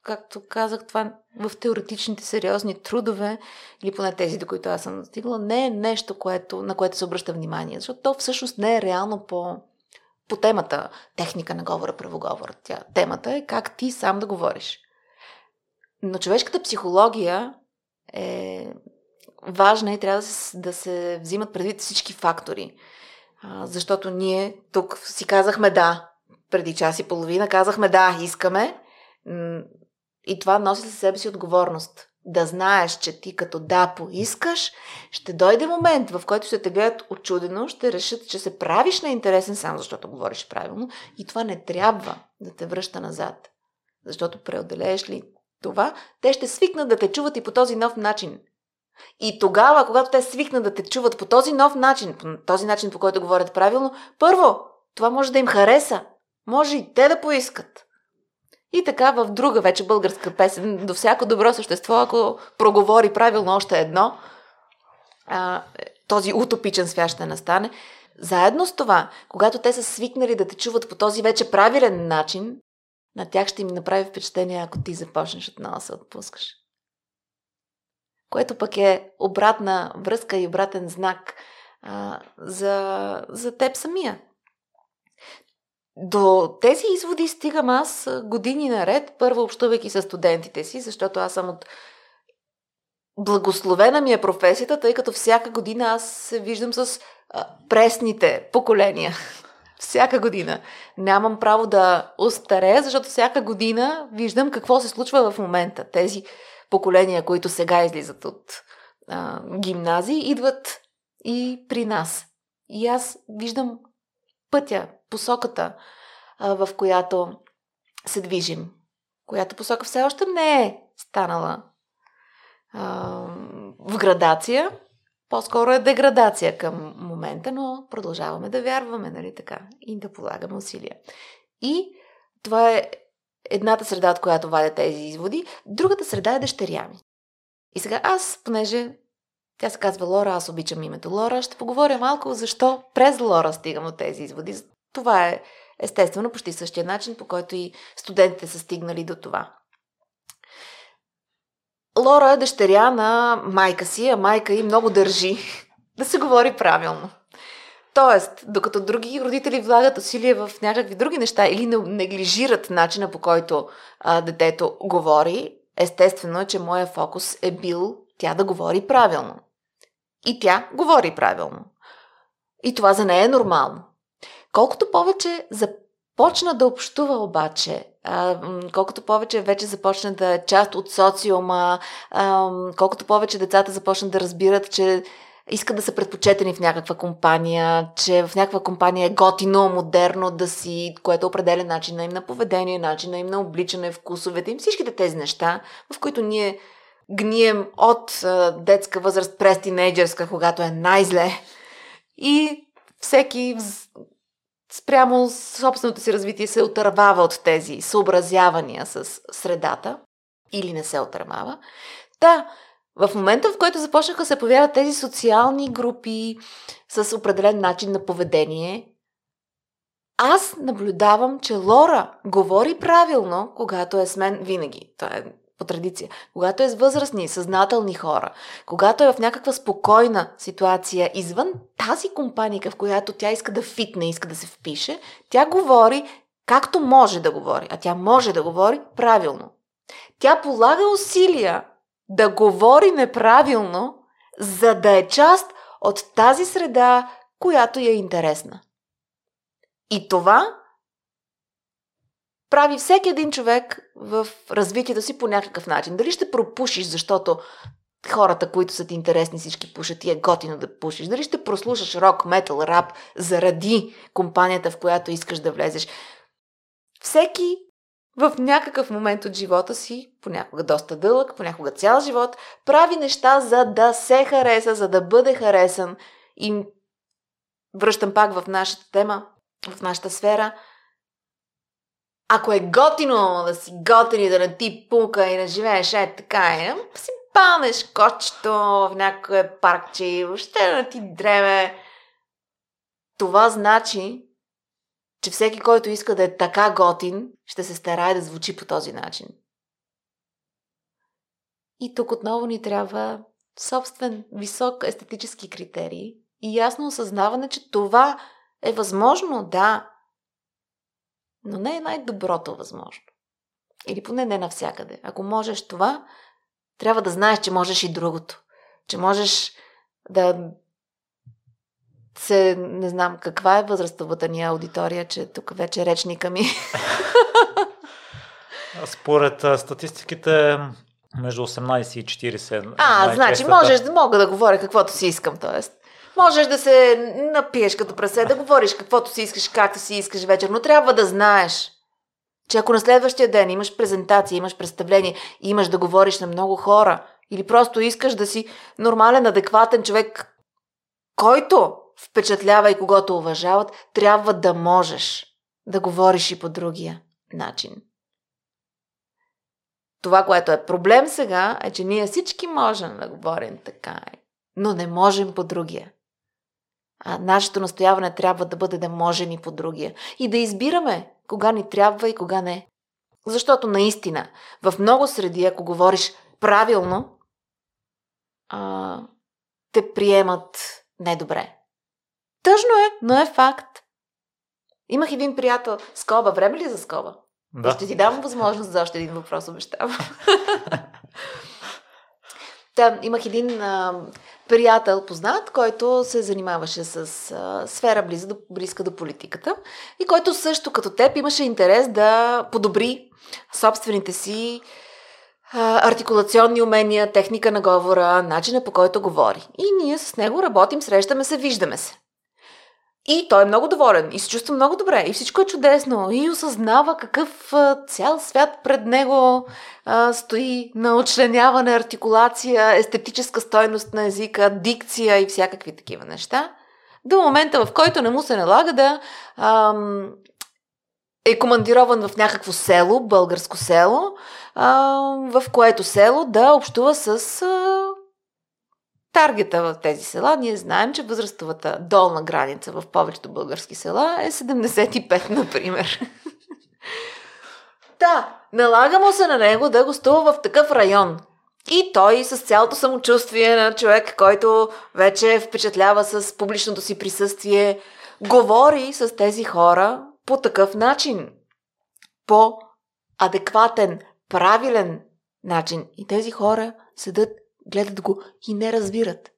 както казах, това в теоретичните сериозни трудове, или поне тези, до които аз съм стигнала, не е нещо, на което се обръща внимание, защото то всъщност не е реално по темата техника на говора, правоговор. Темата е как ти сам да говориш. Но човешката психология е важна и трябва да се взимат предвид всички фактори. Защото ние тук си казахме да, преди час и половина казахме да, искаме. И това носи със себе си отговорност. Да знаеш, че ти като да поискаш, ще дойде момент, в който ще те гледат отчудено, ще решат, че се правиш неинтересен само защото говориш правилно. И това не трябва да те връща назад. Защото преодолееш ли това, те ще свикнат да те чуват и по този нов начин. И тогава, когато те свикнат да те чуват по този нов начин, по този начин, по който говорят правилно, първо, това може да им хареса. Може и те да поискат. И така в друга вече българска песен, до всяко добро същество, ако проговори правилно още едно, този утопичен свят ще настане. Заедно с това, когато те са свикнали да те чуват по този вече правилен начин, на тях ще им направи впечатление, ако ти започнеш отново да се отпускаш. Което пък е обратна връзка и обратен знак за теб самия. До тези изводи стигам аз години наред, първо общувайки със студентите си, защото аз съм от... Благословена ми е професията, тъй като всяка година аз се виждам с пресните поколения. Всяка година. Нямам право да остарея, защото всяка година виждам какво се случва в момента. Тези поколения, които сега излизат от гимназии, идват и при нас. И аз виждам пътя, посоката, в която се движим. Която посока все още не е станала в градация. По-скоро е деградация към момента, но продължаваме да вярваме, нали така? И да полагаме усилия. И това е едната среда, от която вадя тези изводи. Другата среда е дъщеря ми. И сега аз, понеже тя се казва Лора, аз обичам името Лора, ще поговоря малко защо през Лора стигам от тези изводи. Това е естествено почти същия начин, по който и студентите са стигнали до това. Лора е дъщеря на майка си, а майка ѝ много държи да се говори правилно. Тоест, докато други родители влагат усилия в някакви други неща или неглижират начина, по който детето говори, естествено е, че моя фокус е бил тя да говори правилно. И тя говори правилно. И това за нея е нормално. Колкото повече започна да общува обаче, колкото повече вече започна да е част от социума, колкото повече децата започнат да разбират, че искат да са предпочетени в някаква компания, че в някаква компания е готино, модерно да си, което определя начина им на поведение, начина им на обличане, вкусовете им, всичките тези неща, в които ние гнием от детска възраст през тинейджерска, когато е най-зле. И всеки спрямо собственото си развитие се отървава от тези съобразявания с средата или не се отървава. Та, в момента, в който започнаха да се появяват тези социални групи с определен начин на поведение, аз наблюдавам, че Лора говори правилно, когато е с мен винаги. Това е по традиция. Когато е с възрастни, съзнателни хора, когато е в някаква спокойна ситуация извън тази компаника, в която тя иска да фитне, иска да се впише, тя говори както може да говори, а тя може да говори правилно. Тя полага усилия да говори неправилно, за да е част от тази среда, която я е интересна. И това прави всеки един човек в развитието си по някакъв начин. Дали ще пропушиш, защото хората, които са ти интересни, всички пушат и е готино да пушиш. Дали ще прослушаш рок, метал, рап заради компанията, в която искаш да влезеш. Всеки в някакъв момент от живота си, понякога доста дълъг, понякога цял живот, прави неща, за да се хареса, за да бъде харесан. И връщам пак в нашата тема, в нашата сфера. Ако е готино да си готен и да не ти пука и да живееш така, и да си палнеш кочето в някое паркче и въобще да не ти дреме, това значи, че всеки, който иска да е така готин, ще се старае да звучи по този начин. И тук отново ни трябва собствен висок естетически критерий и ясно осъзнаване, че това е възможно, да, но не е най-доброто възможно. Или поне не навсякъде. Ако можеш това, трябва да знаеш, че можеш и другото. Че можеш да се... Не знам каква е възрастовата ни аудитория, че тук вече речника ми. Според статистиките между 18 и 40... Значи мога да говоря каквото си искам, т.е. Можеш да се напиеш като прасе, да говориш каквото си искаш, както си искаш вечер, но трябва да знаеш, че ако на следващия ден имаш презентация, имаш представление, имаш да говориш на много хора или просто искаш да си нормален, адекватен човек, който впечатлява и когото уважават, трябва да можеш да говориш и по другия начин. Това, което е проблем сега, е, че ние всички можем да говорим така но не можем по другия. А нашето настояване трябва да бъде да можем и по другия. И да избираме кога ни трябва и кога не. Защото наистина, в много среди, ако говориш правилно, те приемат недобре. Тъжно е, но е факт. Имах един приятел. Скоба, време ли за скоба? Да. Ще ти дам възможност за още един въпрос, обещавам. Та, имах един приятел, познат, който се занимаваше с сфера близка до политиката и който също като теб имаше интерес да подобри собствените си артикулационни умения, техника на говора, начина по който говори. И ние с него работим, срещаме се, виждаме се. И той е много доволен и се чувства много добре и всичко е чудесно и осъзнава какъв цял свят пред него стои на отчленяване, артикулация, естетическа стойност на езика, дикция и всякакви такива неща. До момента, в който не му се налага да е командирован в някакво село, българско село, в което село да общува с... Таргета в тези села, ние знаем, че възрастовата долна граница в повечето български села е 75, например. Да, налага му се на него да гостува в такъв район. И той с цялото самочувствие на човек, който вече впечатлява с публичното си присъствие, говори с тези хора по такъв начин. По адекватен, правилен начин. И тези хора седат, гледат го и не разбират.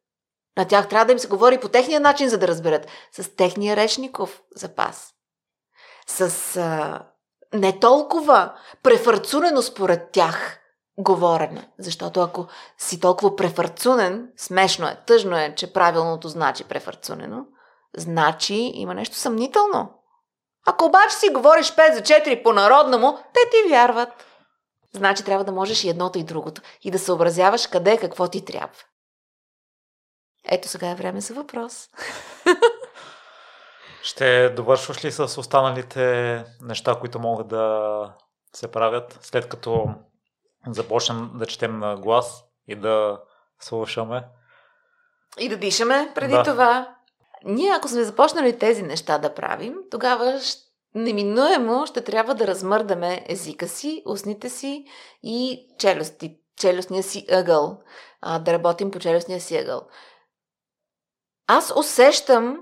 На тях трябва да им се говори по техния начин, за да разберат. С техния речников запас. С не толкова префърцунено според тях говорене. Защото ако си толкова префърцунен, смешно е, тъжно е, че правилното значи префърцунено, значи има нещо съмнително. Ако обаче си говориш 5 за 4 по-народному, те ти вярват. Значи трябва да можеш и едното и другото и да съобразяваш къде е какво ти трябва. Ето сега е време за въпрос. Ще довършваш ли с останалите неща, които могат да се правят, след като започнем да четем на глас и да слушаме? И да дишаме преди това. Ние ако сме започнали тези неща да правим, тогава неминуемо ще трябва да размърдаме езика си, устните си и челюстния си ъгъл. Да работим по челюстния си ъгъл. Аз усещам,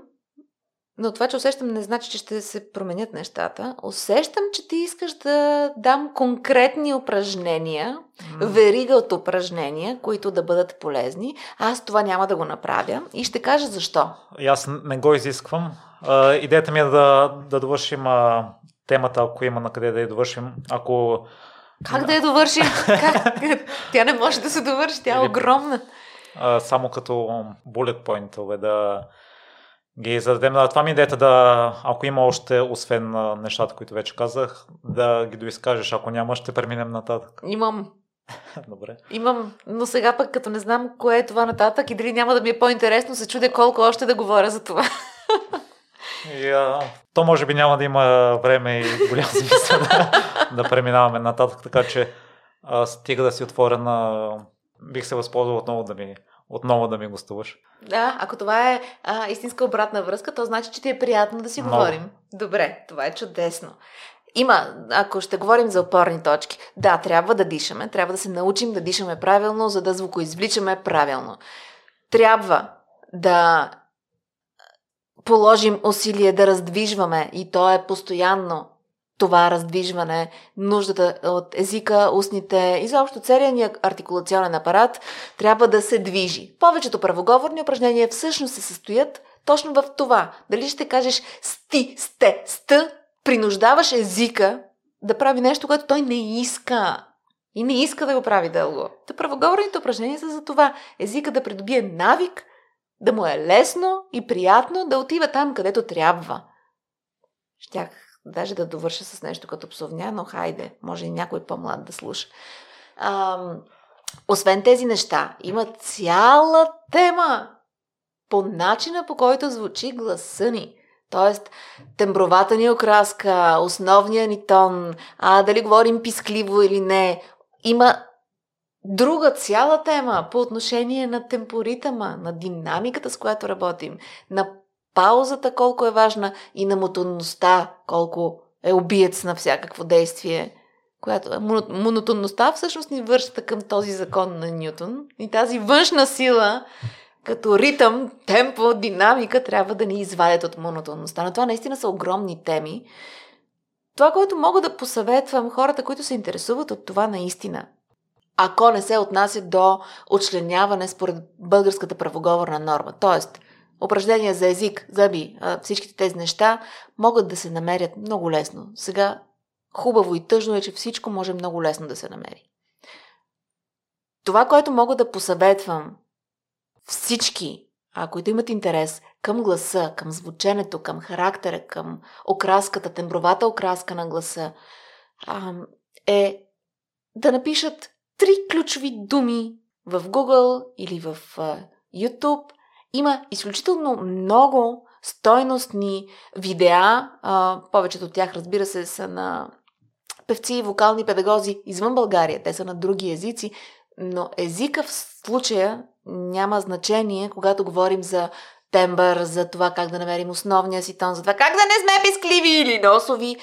но това, че усещам, не значи, че ще се променят нещата. Усещам, че ти искаш да дам конкретни упражнения, верига от упражнения, които да бъдат полезни. Аз това няма да го направя и ще кажа защо. Аз не го изисквам. Идеята ми е да довършим темата, ако има на къде да я довършим. Как да я довършим? Тя не може да се довърши, тя е огромна. Само като bullet point-ове да ги зададем. Това ми е идеята да, ако има още, освен нещата, които вече казах, да ги доизкажеш. Ако няма, ще преминем нататък. Имам. Добре. Имам, но сега пък като не знам кое е това нататък и дали няма да ми е по-интересно, се чудя колко още да говоря за това. То може би няма да има време и голям смисъл да преминаваме нататък, така че стига да си отворена. Бих се възползвал отново да ми гостуваш. Да, ако това е истинска обратна връзка, то значи, че ти е приятно да си говорим. Добре, това е чудесно. Ако ще говорим за опорни точки, да, трябва да дишаме, трябва да се научим да дишаме правилно, за да звукоизвличаме правилно. Трябва да положим усилие да раздвижваме и то е постоянно това раздвижване, нуждата от езика, устните и заобщо целият ни артикулационен апарат трябва да се движи. Повечето правоговорни упражнения всъщност се състоят точно в това. Дали ще кажеш сти, сте, ст, принуждаваш езика да прави нещо, което той не иска. И не иска да го прави дълго. Та правоговорните упражнения са за това. Езика да придобие навик, да му е лесно и приятно да отива там, където трябва. Щях даже да довърша с нещо като псовня, но хайде, може и някой по-млад да слуша. Освен тези неща, има цяла тема по начина, по който звучи гласа ни. Тоест, тембровата ни окраска, основния ни тон, дали говорим пискливо или не. Има друга цяла тема по отношение на темпоритъма, на динамиката, с която работим, на паузата, колко е важна, и на монотонността, колко е убиец на всякакво действие. Която монотонността всъщност ни връща към този закон на Нютон и тази външна сила, като ритъм, темпо, динамика, трябва да ни извадят от монотонността. Но това наистина са огромни теми. Това, което мога да посъветвам хората, които се интересуват от това наистина, ако не се отнася до отчленяване според българската правоговорна норма, т.е. упражнения за език, зъби, всичките тези неща могат да се намерят много лесно. Сега хубаво и тъжно е, че всичко може много лесно да се намери. Това, което мога да посъветвам всички, които имат интерес към гласа, към звученето, към характера, към окраската, тембровата окраска на гласа, е да напишат 3 ключови думи в Google или в YouTube. Има изключително много стойностни видеа, повечето от тях, разбира се, са на певци и вокални педагози извън България, те са на други езици, но езика в случая няма значение, когато говорим за тембър, за това как да намерим основния си тон, за това как да не сме пискливи или носови.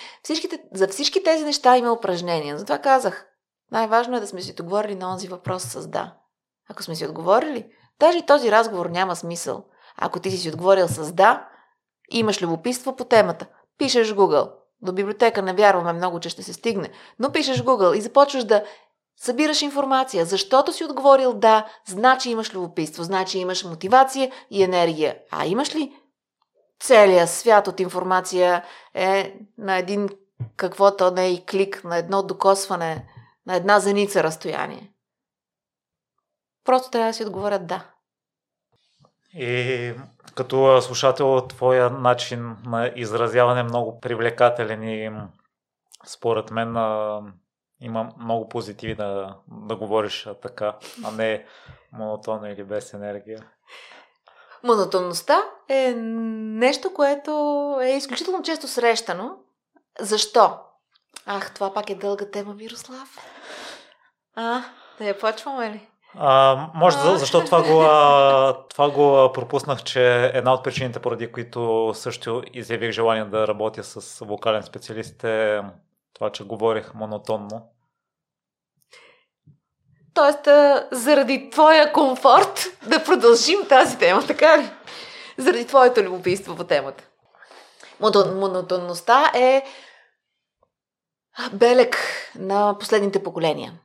За всички тези неща има упражнения. Затова казах, най-важно е да сме си отговорили на онзи въпрос с да. Ако сме си отговорили, даже и този разговор няма смисъл. Ако ти си отговорил с да, имаш любопитство по темата, пишеш Google. До библиотека не вярваме много, че ще се стигне, но пишеш Google и започваш да събираш информация. Защото си отговорил да, значи имаш любопитство, значи имаш мотивация и енергия. А имаш ли? Целият свят от информация е на един каквото не и клик, на едно докосване, на една зеница разстояние. Просто трябва да си отговорят да. И като слушател, твоя начин на изразяване е много привлекателен и според мен има много позитиви да говориш така, а не монотонно или без енергия. Монотонността е нещо, което е изключително често срещано. Защо? Ах, това пак е дълга тема, Мирослав. Да я почваме ли? Може, защото това го пропуснах, че една от причините, поради които също изявих желание да работя с вокален специалист, е това, че говорих монотонно. Тоест, заради твоя комфорт да продължим тази тема, така ли? Заради твоето любопитство по темата. Монотонността е белег на последните поколения.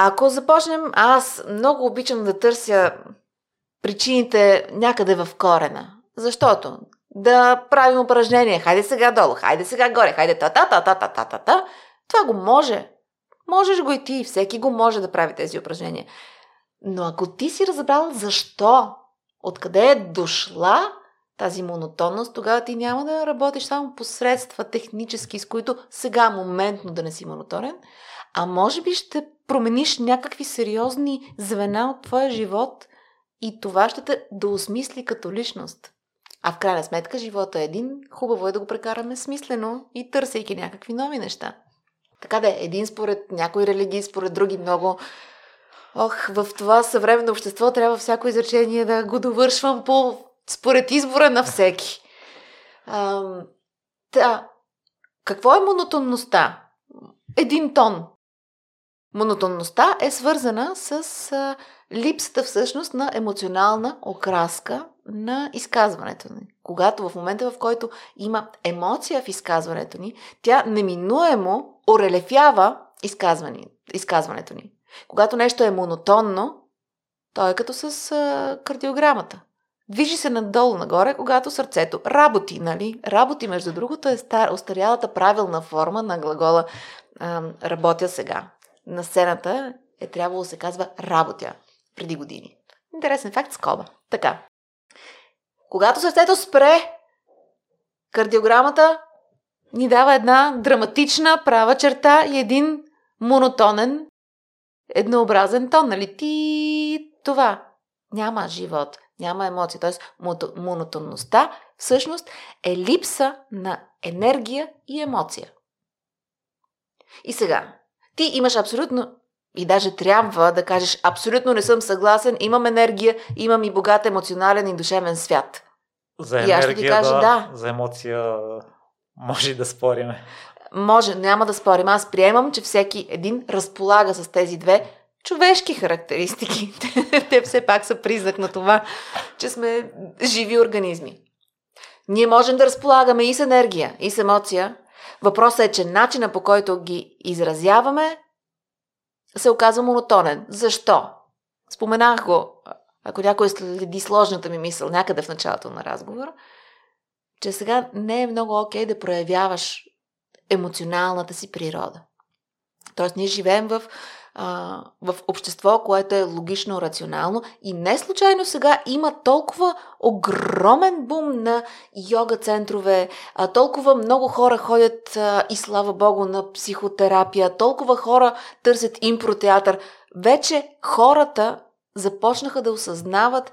Ако започнем, аз много обичам да търся причините някъде в корена. Защото да правим упражнение, хайде сега долу, хайде сега горе, хайде та-та-та-та-та-та-та, това го може. Можеш го и ти, всеки го може да прави тези упражнения. Но ако ти си разбрал защо, откъде е дошла тази монотонност, тогава ти няма да работиш само по средства технически, с които сега моментно да не си монотонен, а може би ще промениш някакви сериозни звена от твоя живот и това ще те доосмисли като личност. А в крайна сметка живота е един, хубаво е да го прекараме смислено и търсейки някакви нови неща. Така да е, един според някои религии, според други много. В това съвременно общество трябва всяко изречение да го довършвам според избора на всеки. Какво е монотонността? Един тон. Монотонността е свързана с липсата всъщност на емоционална окраска на изказването ни. Когато в момента, в който има емоция в изказването ни, тя неминуемо орелефява изказването ни. Когато нещо е монотонно, то е като с кардиограмата. Движи се надолу нагоре, когато сърцето работи, нали? Работи, между другото, е остарялата правилна форма на глагола работя сега. На сцената е трябвало да се казва работя преди години. Интересен факт, скоба. Така. Когато сърцето спре, кардиограмата ни дава една драматична права черта и един монотонен, еднообразен тон. Нали? Това. Няма живот, няма емоции. Тоест, монотонността всъщност е липса на енергия и емоция. И сега, ти имаш абсолютно И даже трябва да кажеш, абсолютно не съм съгласен, имам енергия, имам и богат емоционален и душевен свят. За енергия, и аз ще ти кажа, да. За емоция може да спориме. Може, няма да спорим. Аз приемам, че всеки един разполага с тези две човешки характеристики. Те все пак са признак на това, че сме живи организми. Ние можем да разполагаме и с енергия, и с емоция. Въпросът е, че начинът, по който ги изразяваме, се оказва монотонен. Защо? Споменах го, ако някой следи сложната ми мисъл някъде в началото на разговора, че сега не е много окей да проявяваш емоционалната си природа. Тоест ние живеем в общество, което е логично, рационално и не случайно сега има толкова огромен бум на йога центрове, толкова много хора ходят и слава богу на психотерапия, толкова хора търсят импротеатър. Вече хората започнаха да осъзнават,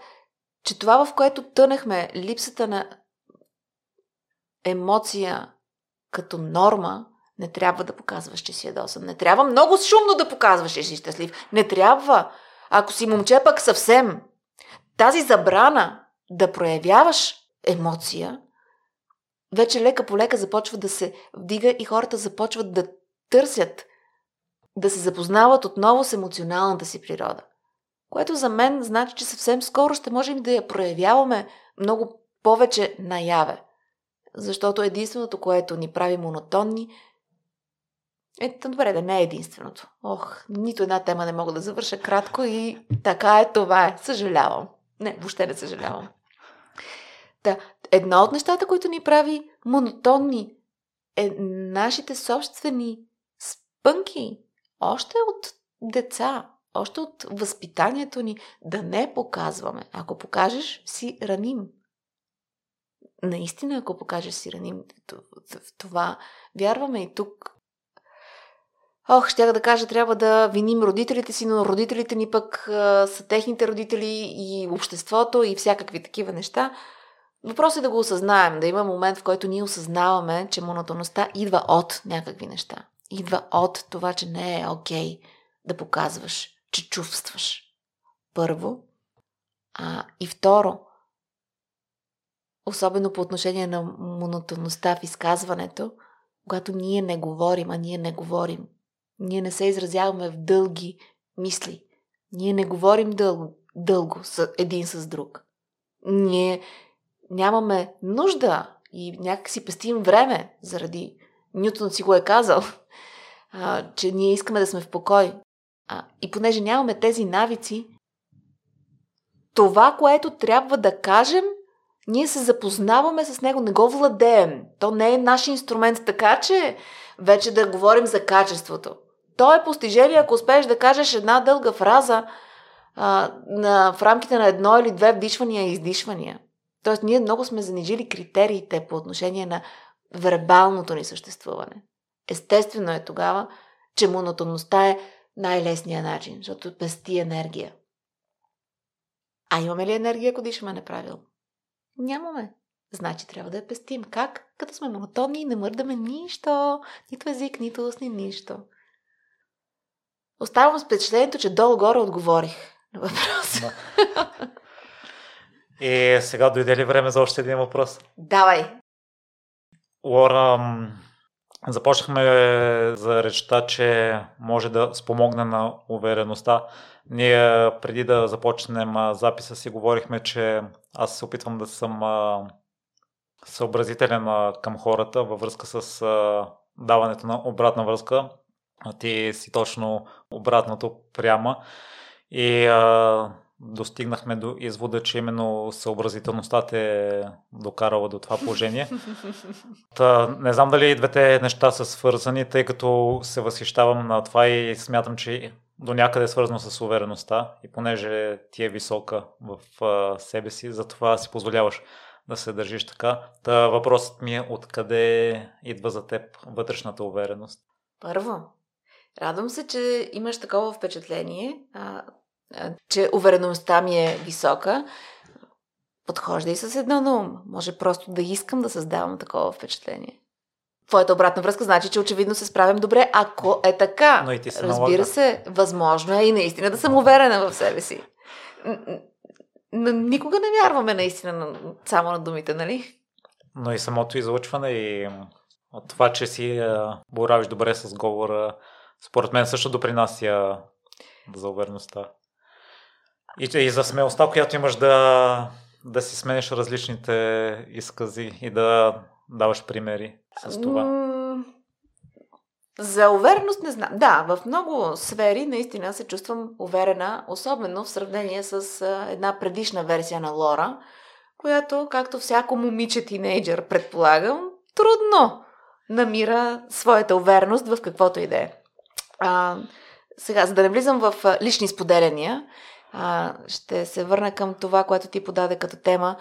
че това, в което тънахме, липсата на емоция като норма, не трябва да показваш, че си ядосан. Не трябва много шумно да показваш, че си щастлив. Не трябва. Ако си момче, пък съвсем. Тази забрана да проявяваш емоция, вече лека по лека започва да се вдига и хората започват да търсят, да се запознават отново с емоционалната си природа. Което за мен значи, че съвсем скоро ще можем да я проявяваме много повече наяве. Защото единственото, което ни прави монотонни, добре, да не е единственото. Ох, нито една тема не мога да завърша кратко и така е, това е. Съжалявам. Не, въобще не съжалявам. Да, едно от нещата, които ни прави монотонни, е нашите собствени спънки. Още от деца, още от възпитанието ни да не показваме. Ако покажеш, си раним. Наистина, ако покажеш, си раним. В това вярваме и тук. Ох, щях да кажа, трябва да виним родителите си, но родителите ни пък са техните родители и обществото и всякакви такива неща. Въпросът е да го осъзнаем, да има момент, в който ние осъзнаваме, че монотонността идва от някакви неща. Идва от това, че не е окей да показваш, че чувстваш. Първо. И второ, особено по отношение на монотонността в изказването, когато ние не говорим, Ние не се изразяваме в дълги мисли. Ние не говорим дълго един с друг. Ние нямаме нужда и някакси пестим време заради... Нютон си го е казал, че ние искаме да сме в покой. И понеже нямаме тези навици, това, което трябва да кажем, ние се запознаваме с него, не го владеем. То не е наш инструмент, така че вече да говорим за качеството. То е постижение, ако успееш да кажеш една дълга фраза в рамките на едно или две вдишвания и издишвания. Тоест, ние много сме занижили критериите по отношение на вербалното ни съществуване. Естествено е тогава, че монотонността е най-лесният начин, защото пести енергия. А имаме ли енергия, ако дишаме неправилно? Нямаме. Значи трябва да я пестим. Как? Като сме монотонни и не мърдаме нищо. Нито език, нито устни, нищо. Оставам с впечатлението, че долу-горе отговорих на въпроса. И сега дойде ли време за още един въпрос? Давай! Лора, започнахме за речта, че може да спомогне на увереността. Ние преди да започнем записа си говорихме, че аз се опитвам да съм съобразителен към хората във връзка с даването на обратна връзка. Ти си точно обратното, пряма. И достигнахме до извода, че именно съобразителността те е докарала до това положение. Не знам дали двете неща са свързани, тъй като се възхищавам на това и смятам, че до някъде е свързано с увереността и понеже ти е висока в себе си, затова си позволяваш да се държиш така. Та въпросът ми е откъде идва за теб вътрешната увереност? Първо, радвам се, че имаш такова впечатление, че увереността ми е висока. Подхожда и с едно на ум. Може просто да искам да създавам такова впечатление. твоята обратна връзка значи, че очевидно се справям добре, ако е така. Но и ти се налага. Разбира се, възможно е и наистина да съм уверена в себе си. Никога не вярваме наистина само на думите, нали? Но и самото излъчване и от това, че си боравиш добре с говора, според мен също допринася за увереността. И за смелостта, която имаш да си смениш различните изкази и да даваш примери с това. За увереност не знам. Да, в много сфери наистина се чувствам уверена, особено в сравнение с една предишна версия на Лора, която, както всяко момиче тинейджър, предполагам, трудно намира своята увереност в каквото и да е. Сега, за да не влизам в лични споделяния, ще се върна към това, което ти подаде като тема.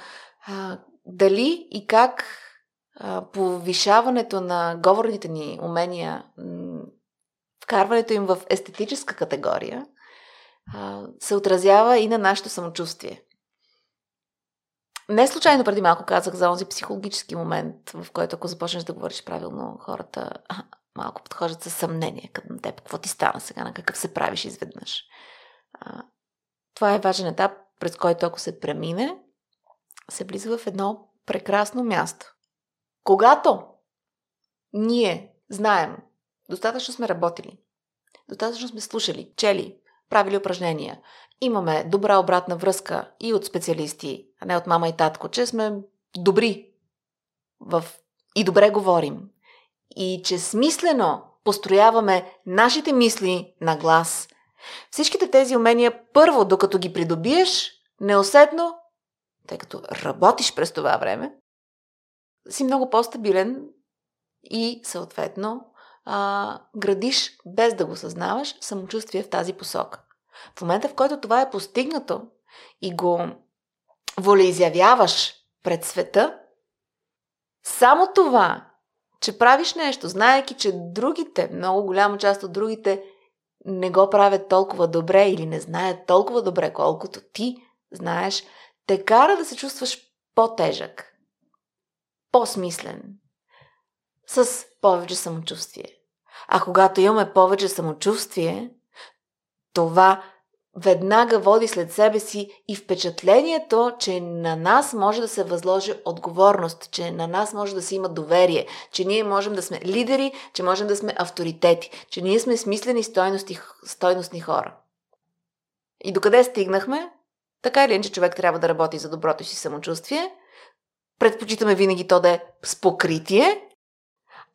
Дали и как повишаването на говорните ни умения, вкарването им в естетическа категория, се отразява и на нашето самочувствие. Не случайно преди малко казах за онзи психологически момент, в който ако започнеш да говориш правилно, хората малко подхождат със съмнение към теб. Какво ти стана сега? На какъв се правиш изведнъж? Това е важен етап, през който ако се премине, се влиза в едно прекрасно място. Когато ние знаем, достатъчно сме работили, достатъчно сме слушали, чели, правили упражнения, имаме добра обратна връзка и от специалисти, а не от мама и татко, че сме добри и добре говорим и че смислено построяваме нашите мисли на глас. Всичките тези умения първо, докато ги придобиеш, неусетно, тъй като работиш през това време, си много по-стабилен и съответно градиш, без да го съзнаваш, самочувствие в тази посока. В момента, в който това е постигнато и го волеизявяваш пред света, само това, че правиш нещо, знаеки, че другите, много голяма част от другите не го правят толкова добре или не знаят толкова добре, колкото ти знаеш, те кара да се чувстваш по-тежък, по-смислен, с повече самочувствие. А когато имаме повече самочувствие, това веднага води след себе си и впечатлението, че на нас може да се възложи отговорност, че на нас може да се има доверие, че ние можем да сме лидери, че можем да сме авторитети, че ние сме смислени стойностни хора. И докъде стигнахме? Така или иначе човек трябва да работи за доброто си самочувствие. Предпочитаме винаги то да е с покритие,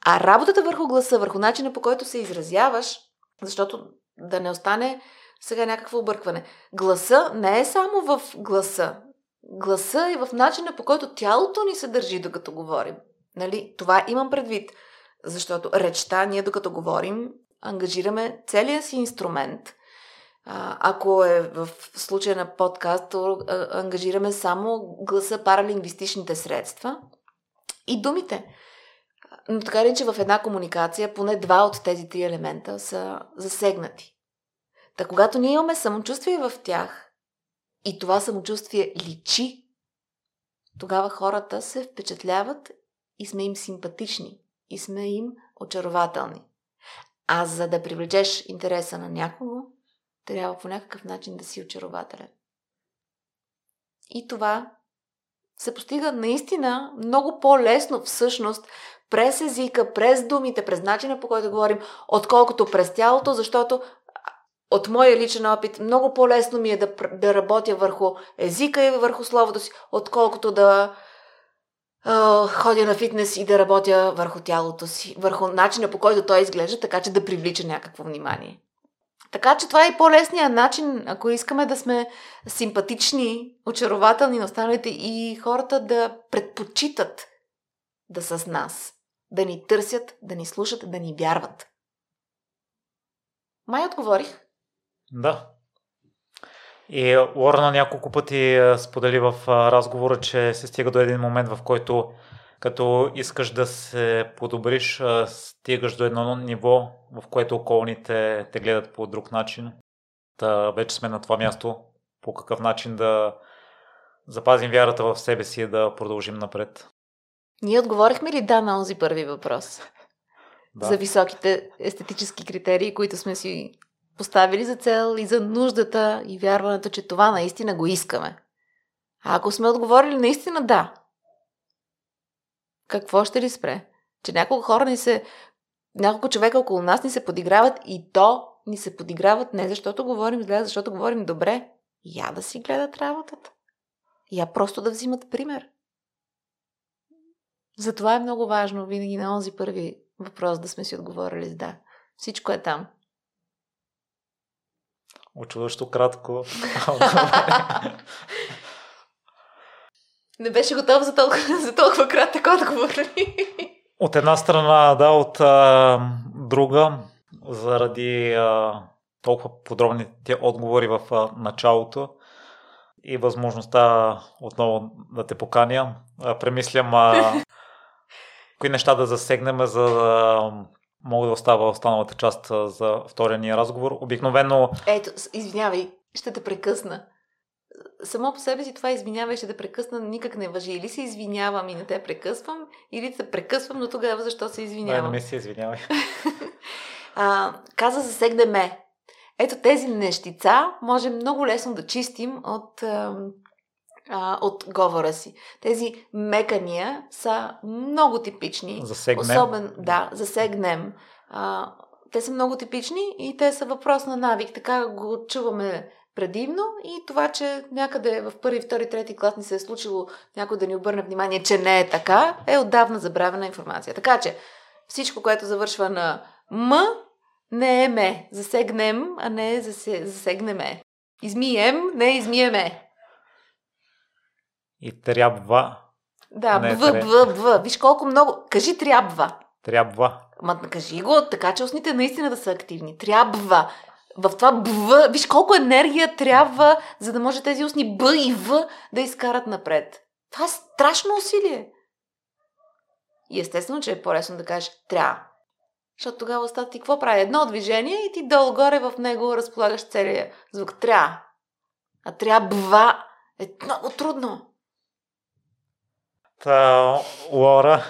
а работата върху гласа, върху начина, по който се изразяваш, защото да не остане сега някакво объркване. Гласа не е само в гласа. Гласа е в начина, по който тялото ни се държи, докато говорим. Нали? Това имам предвид, защото речта, ние докато говорим, ангажираме целия си инструмент. Ако е в случая на подкаст, ангажираме само гласа, паралингвистичните средства и думите. Но така ли, че в една комуникация поне два от тези три елемента са засегнати. Та когато ние имаме самочувствие в тях и това самочувствие личи, тогава хората се впечатляват и сме им симпатични, и сме им очарователни. А за да привлечеш интереса на някого, трябва по някакъв начин да си очарователен. И това се постига наистина много по-лесно всъщност през езика, през думите, през начина, по който говорим, отколкото през тялото, защото от моя личен опит много по-лесно ми е да работя върху езика и върху словото си, отколкото да ходя на фитнес и да работя върху тялото си, върху начина, по който той изглежда, така че да привлича някакво внимание. Така че това е по-лесният начин, ако искаме да сме симпатични, очарователни на останалите и хората да предпочитат да са с нас, да ни търсят, да ни слушат, да ни вярват. Май отговорих? Да. И Лора няколко пъти сподели в разговора, че се стига до един момент, в който като искаш да се подобриш, стигаш до едно ниво, в което околните те гледат по друг начин. Та вече сме на това място, по какъв начин да запазим вярата в себе си и да продължим напред. Ние отговорихме ли да на онзи първи въпрос? да, за високите естетически критерии, които сме си поставили за цел и за нуждата и вярването, че това наистина го искаме. А ако сме отговорили наистина да, какво ще ли спре? Че няколко хора ни се... Няколко човека около нас ни се подиграват и то ни се подиграват не защото говорим зле, защото говорим добре. Я да си гледат работата. Я просто да взимат пример. Затова е много важно винаги на онзи първи въпрос да сме си отговорили с да. Всичко е там. Очуващо кратко. Не беше готов за толкова кратък отговор. От една страна, да, от друга, заради толкова подробните отговори в началото и възможността отново да те поканя. Премислям кои неща да засегнем, за да мога да остава останалата част за втория ни разговор. Обикновено... Ето, извинявай, ще те прекъсна. Само по себе си това извинявай, ще те прекъсна, никак не важи. Или се извинявам и не те прекъсвам, или се прекъсвам, но тогава защо се извинявам? Не, не се извинявай. Каза засегнеме. Ето тези нещица може много лесно да чистим от говора си. Тези мекания са много типични. Засегнем. Особен, да, засегнем. Те са много типични и те са въпрос на навик. Така го чуваме предимно и това, че някъде в първи, втори, трети клас ни се е случило някой да ни обърне внимание, че не е така, е отдавна забравена информация. Така че всичко, което завършва на М, не е ме. Засегнем, а не засегнеме. Измием, не измиеме. И трябва. Да, бъв. Виж колко много. Кажи трябва. Трябва. Ма кажи го, така че устните наистина да са активни. Трябва. В това бъв. Виж колко енергия трябва, за да може тези устни Б и В да изкарат напред. Това е страшно усилие. И естествено, че е по-лесно да кажеш трябва. Защото тогава остава ти какво прави? Едно движение и ти долу-горе в него разполагаш целия звук. Трябва. А трябва е много трудно. Лора,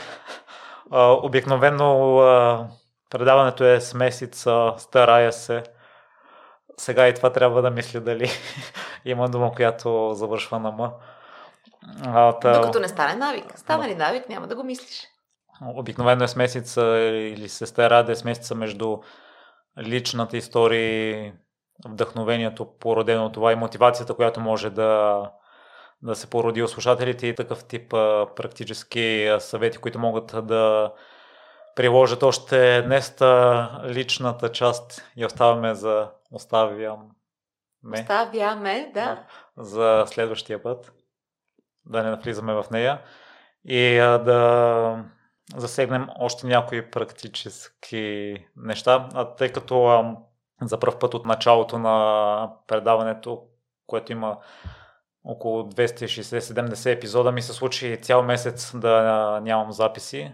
обикновено предаването е смесица, старая се. Сега и това трябва да мисля дали има дума, която завършва на М. Докато не стане навик. Стане ли навик, няма да го мислиш. Обикновено е смесица или се стара да е смесица между личната история, вдъхновението, породено от това и мотивацията, която може да се породи у слушателите и такъв тип практически съвети, които могат да приложат още днес. Личната част я оставяме за... Оставяме, да. За следващия път. Да не навлизаме в нея. И да засегнем още някои практически неща. Тъй като за пръв път от началото на предаването, което има около 260-70 епизода, ми се случи цял месец да нямам записи,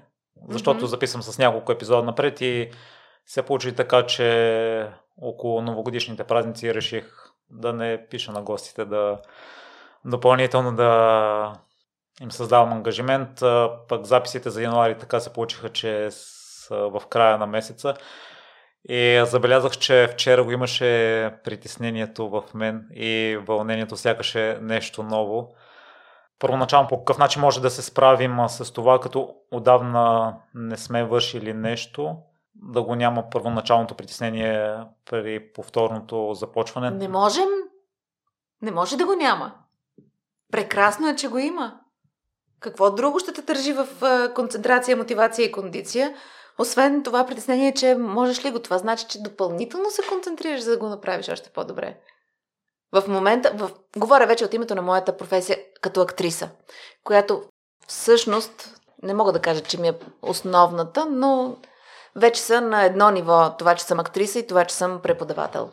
защото записвам с няколко епизода напред и се получи така, че около новогодишните празници реших да не пиша на гостите, да допълнително да им създавам ангажимент. Пък записите за януари така се получиха, че са в края на месеца. И забелязах, че вчера го имаше притеснението в мен и вълнението сякаш е нещо ново. Първоначално по какъв начин може да се справим с това, като отдавна не сме вършили нещо, да го няма първоначалното притеснение при повторното започване? Не можем. Не може да го няма. Прекрасно е, че го има. Какво друго ще те държи в концентрация, мотивация и кондиция? Освен това притеснение, че можеш ли го? Това значи, че допълнително се концентрираш, за да го направиш още по-добре. В момента, говоря вече от името на моята професия като актриса, която всъщност, не мога да кажа, че ми е основната, но вече съм на едно ниво, това, че съм актриса и това, че съм преподавател.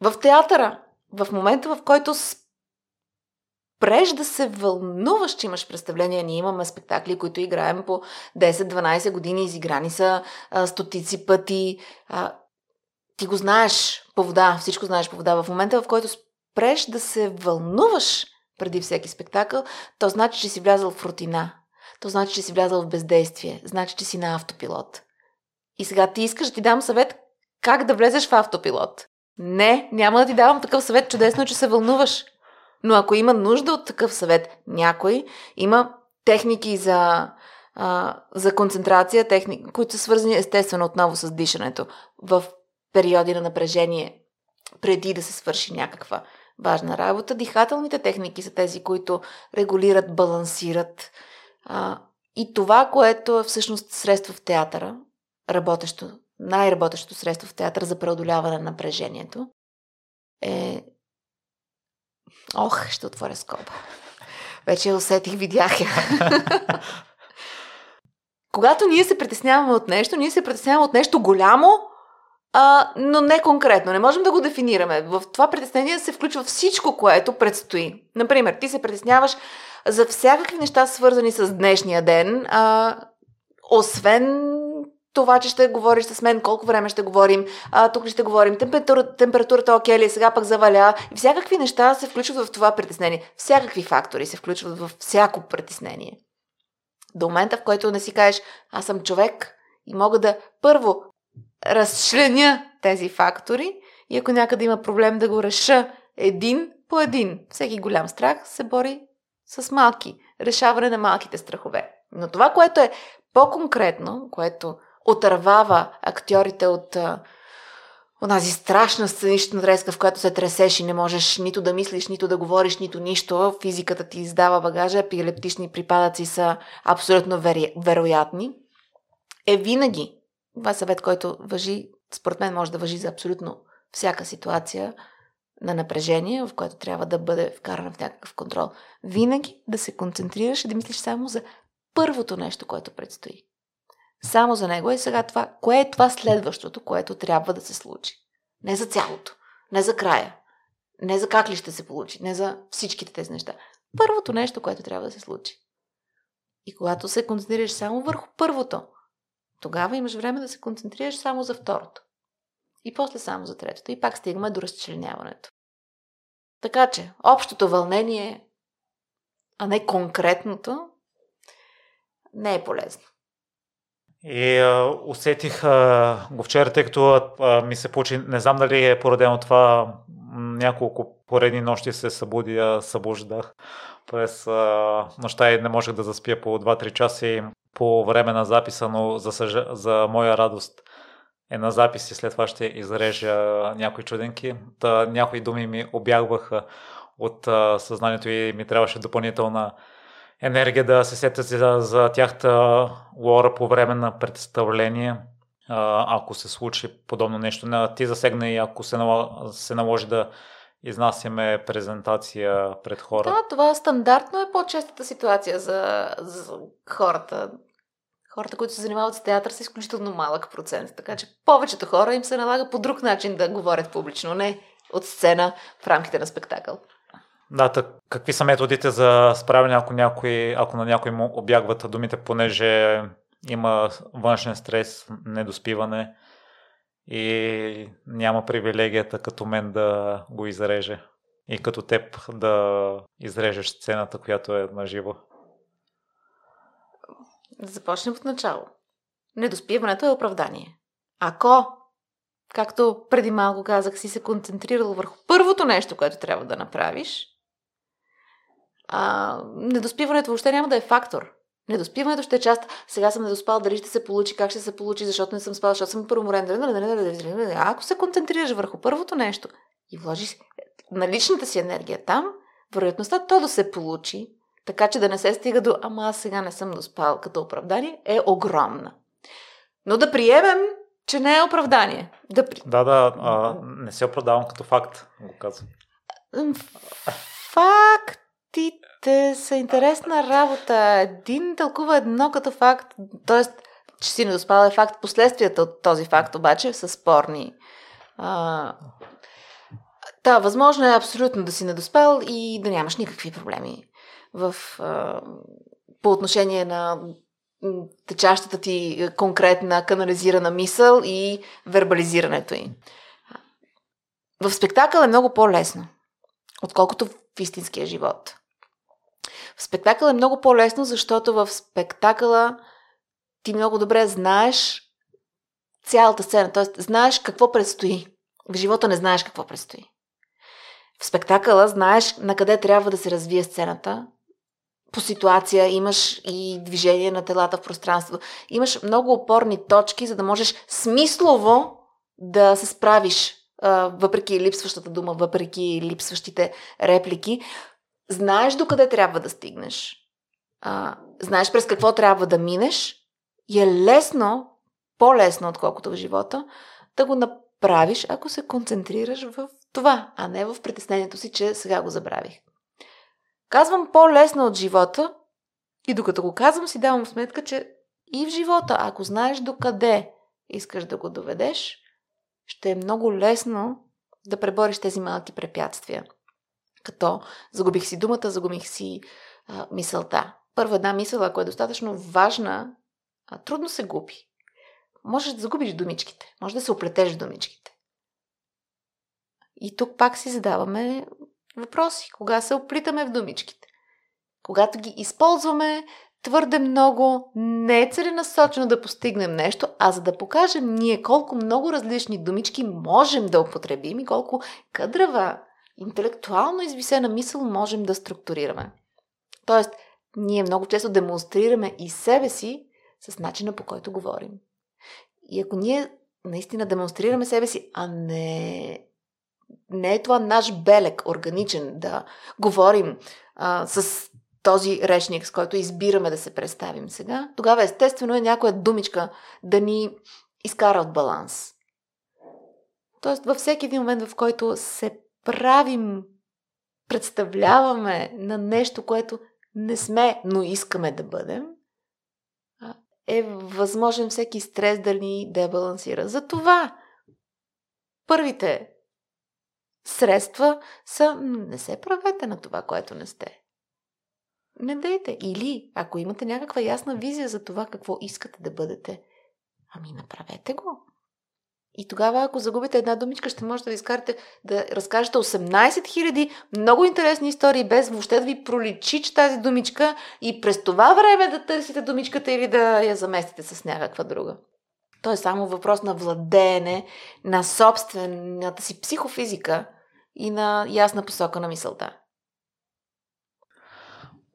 В театъра, в момента, в който спреш да се вълнуваш, че имаш представление, ние имаме спектакли, които играем по 10-12 години, изиграни са стотици пъти. Ти го знаеш по вода, всичко знаеш по вода. В момента, в който спреш да се вълнуваш преди всеки спектакъл, то значи, че си влязъл в рутина. то значи, че си влязал в бездействие, значи, че си на автопилот. И сега ти искаш да ти дам съвет как да влезеш в автопилот. Не, няма да ти давам такъв съвет, чудесно, че се вълнуваш. Но ако има нужда от такъв съвет някой, има техники за концентрация, техники, които са свързани естествено отново с дишането в периоди на напрежение, преди да се свърши някаква важна работа. Дихателните техники са тези, които регулират, балансират. И това, което е всъщност средство в театъра, най-работещо средство в театъра за преодоляване на напрежението е... Ох, ще отворя скоба. Вече я усетих, видях я. Когато ние се притесняваме от нещо, ние се притесняваме от нещо голямо, но не конкретно. Не можем да го дефинираме. В това притеснение се включва всичко, което предстои. Например, ти се притесняваш за всякакви неща, свързани с днешния ден, освен това, че ще говориш с мен, колко време ще говорим, тук ще говорим, температурата окей ли, сега пък заваля. И всякакви неща се включват в това притеснение. Всякакви фактори се включват във всяко притеснение. До момента, в който не си кажеш, аз съм човек и мога да първо разчленя тези фактори и ако някъде има проблем да го реша един по един. Всеки голям страх се бори с малки. Решаване на малките страхове. Но това, което е по-конкретно, което отървава актьорите от онази страшна сценична треска, в която се тресеш и не можеш нито да мислиш, нито да говориш, нито нищо. Физиката ти издава багажа, епилептични припадъци са абсолютно вероятни. Е винаги. Това е съвет, който важи, според мен може да важи за абсолютно всяка ситуация на напрежение, в която трябва да бъде вкарана в някакъв контрол. Винаги да се концентрираш и да мислиш само за първото нещо, което предстои. Само за него и сега това, кое е това следващото, което трябва да се случи. Не за цялото, не за края, не за как ли ще се получи, не за всичките тези неща. Първото нещо, което трябва да се случи. И когато се концентрираш само върху първото, тогава имаш време да се концентрираш само за второто. И после само за третото. И пак стигаме до разчленяването. Така че, общото вълнение, а не конкретното, не е полезно. И усетих го вчера, тъй като ми се получи, не знам дали е поредено това, няколко поредни нощи се събуждах през нощта и не можех да заспя по 2-3 часа и по време на записа, но за моя радост е на запис и след това ще изрежа някои чуденки. Някои думи ми обягваха от съзнанието и ми трябваше допълнителна енергия да се сетя за тях. Лора, по време на представление, ако се случи подобно нещо, ти засегна и ако се наложи да изнасяме презентация пред хората. Да, това стандартно е по-честата ситуация за хората. Хората, които се занимават с театър, са изключително малък процент. Така че повечето хора им се налага по друг начин да говорят публично, не от сцена в рамките на спектакъл. Да, какви са методите за справяне, ако на някой му обягват думите, понеже има външен стрес, недоспиване и няма привилегията като мен да го изреже и като теб да изрежеш сцената, която е наживо? Да започнем от начало. Недоспиването е оправдание. Ако, както преди малко казах, си се концентрирал върху първото нещо, което трябва да направиш, недоспиването въобще няма да е фактор. Недоспиването ще е част. Сега съм недоспал, дали ще се получи, как ще се получи, защото не съм спал, защото съм първоморен. Ако се концентрираш върху първото нещо и вложиш наличната си енергия там, вероятността то да се получи, така че да не се стига до ама аз сега не съм доспал като оправдание, е огромна. Но да приемем, че не е оправдание. Не се оправдавам като факт, го казвам. Факт. Те са интересна работа. Един тълкува едно като факт, т.е. че си недоспал е факт. Последствията от този факт обаче са спорни. Възможно е абсолютно да си недоспал и да нямаш никакви проблеми по отношение на течащата ти конкретна канализирана мисъл и вербализирането й. В спектакъл е много по-лесно, отколкото в истинския живот. В спектакъл е много по-лесно, защото в спектакъла ти много добре знаеш цялата сцена, т.е. знаеш какво предстои. В живота не знаеш какво предстои. В спектакъла знаеш на къде трябва да се развие сцената. По ситуация имаш и движение на телата в пространството. Имаш много опорни точки, за да можеш смислово да се справиш, въпреки липсващата дума, въпреки липсващите реплики. Знаеш докъде трябва да стигнеш. Знаеш през какво трябва да минеш. И е лесно, по-лесно отколкото в живота, да го направиш, ако се концентрираш в това, а не в притеснението си, че сега го забравих. Казвам по-лесно от живота и докато го казвам, си давам сметка, че и в живота, ако знаеш докъде искаш да го доведеш, ще е много лесно да пребориш тези малки препятствия. Като загубих си думата, загубих си мисълта. Първо една мисъл, ако е достатъчно важна, трудно се губи. Можеш да загубиш думичките, може да се оплетеш в думичките. И тук пак си задаваме въпроси. Кога се оплитаме в думичките? Когато ги използваме твърде много, не е целенасочено да постигнем нещо, а за да покажем ние колко много различни думички можем да употребим и колко кадрава, интелектуално извисена мисъл можем да структурираме. Тоест, ние много често демонстрираме и себе си с начина, по който говорим. И ако ние наистина демонстрираме себе си, а не е това наш белег, органичен, да говорим с този речник, с който избираме да се представим сега, тогава естествено е някоя думичка да ни изкара от баланс. Тоест във всеки един момент, в който се правим, представляваме на нещо, което не сме, но искаме да бъдем, е възможен всеки стрес да ни дебалансира. Затова първите средства са не се правете на това, което не сте. Не дейте. Или, ако имате някаква ясна визия за това, какво искате да бъдете, направете го. И тогава, ако загубите една думичка, ще можете да изкарате, да разкажете 18 000 много интересни истории, без въобще да ви проличи, че тази думичка и през това време да търсите думичката или да я заместите с някаква друга. То е само въпрос на владеене, на собствената си психофизика и на ясна посока на мисълта.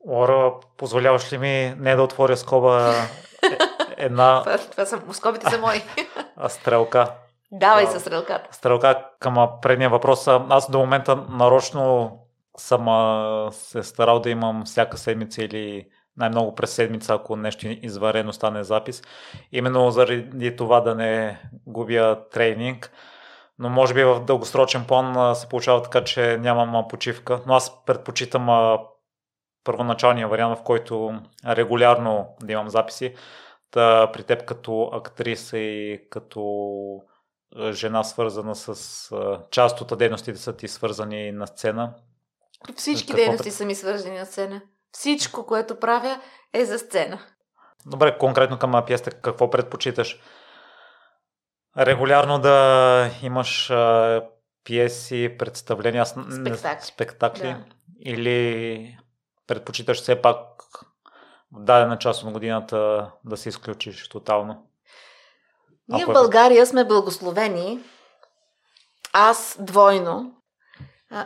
Лора, позволяваш ли ми не да отворя скоба една... скобите са мои. Стрелка. Давай със стрелката. Стрелка към предния въпрос. Аз до момента нарочно съм се старал да имам всяка седмица или най-много през седмица, ако нещо извънредно стане запис. Именно заради това да не губя тренинг. Но може би в дългосрочен план се получава така, че нямам почивка. Но аз предпочитам първоначалния вариант, в който регулярно да имам записи. Та, при теб като актриса и като жена, свързана с част от дейностите са ти свързани на сцена. Всички дейности са ми свързани на сцена. Всичко, което правя, е за сцена. Добре, конкретно към пиеста, какво предпочиташ? Регулярно да имаш пиеси, представления, спектакли. Да. Или предпочиташ все пак в дадена част от годината да се изключиш тотално? Ние в България сме благословени, аз двойно,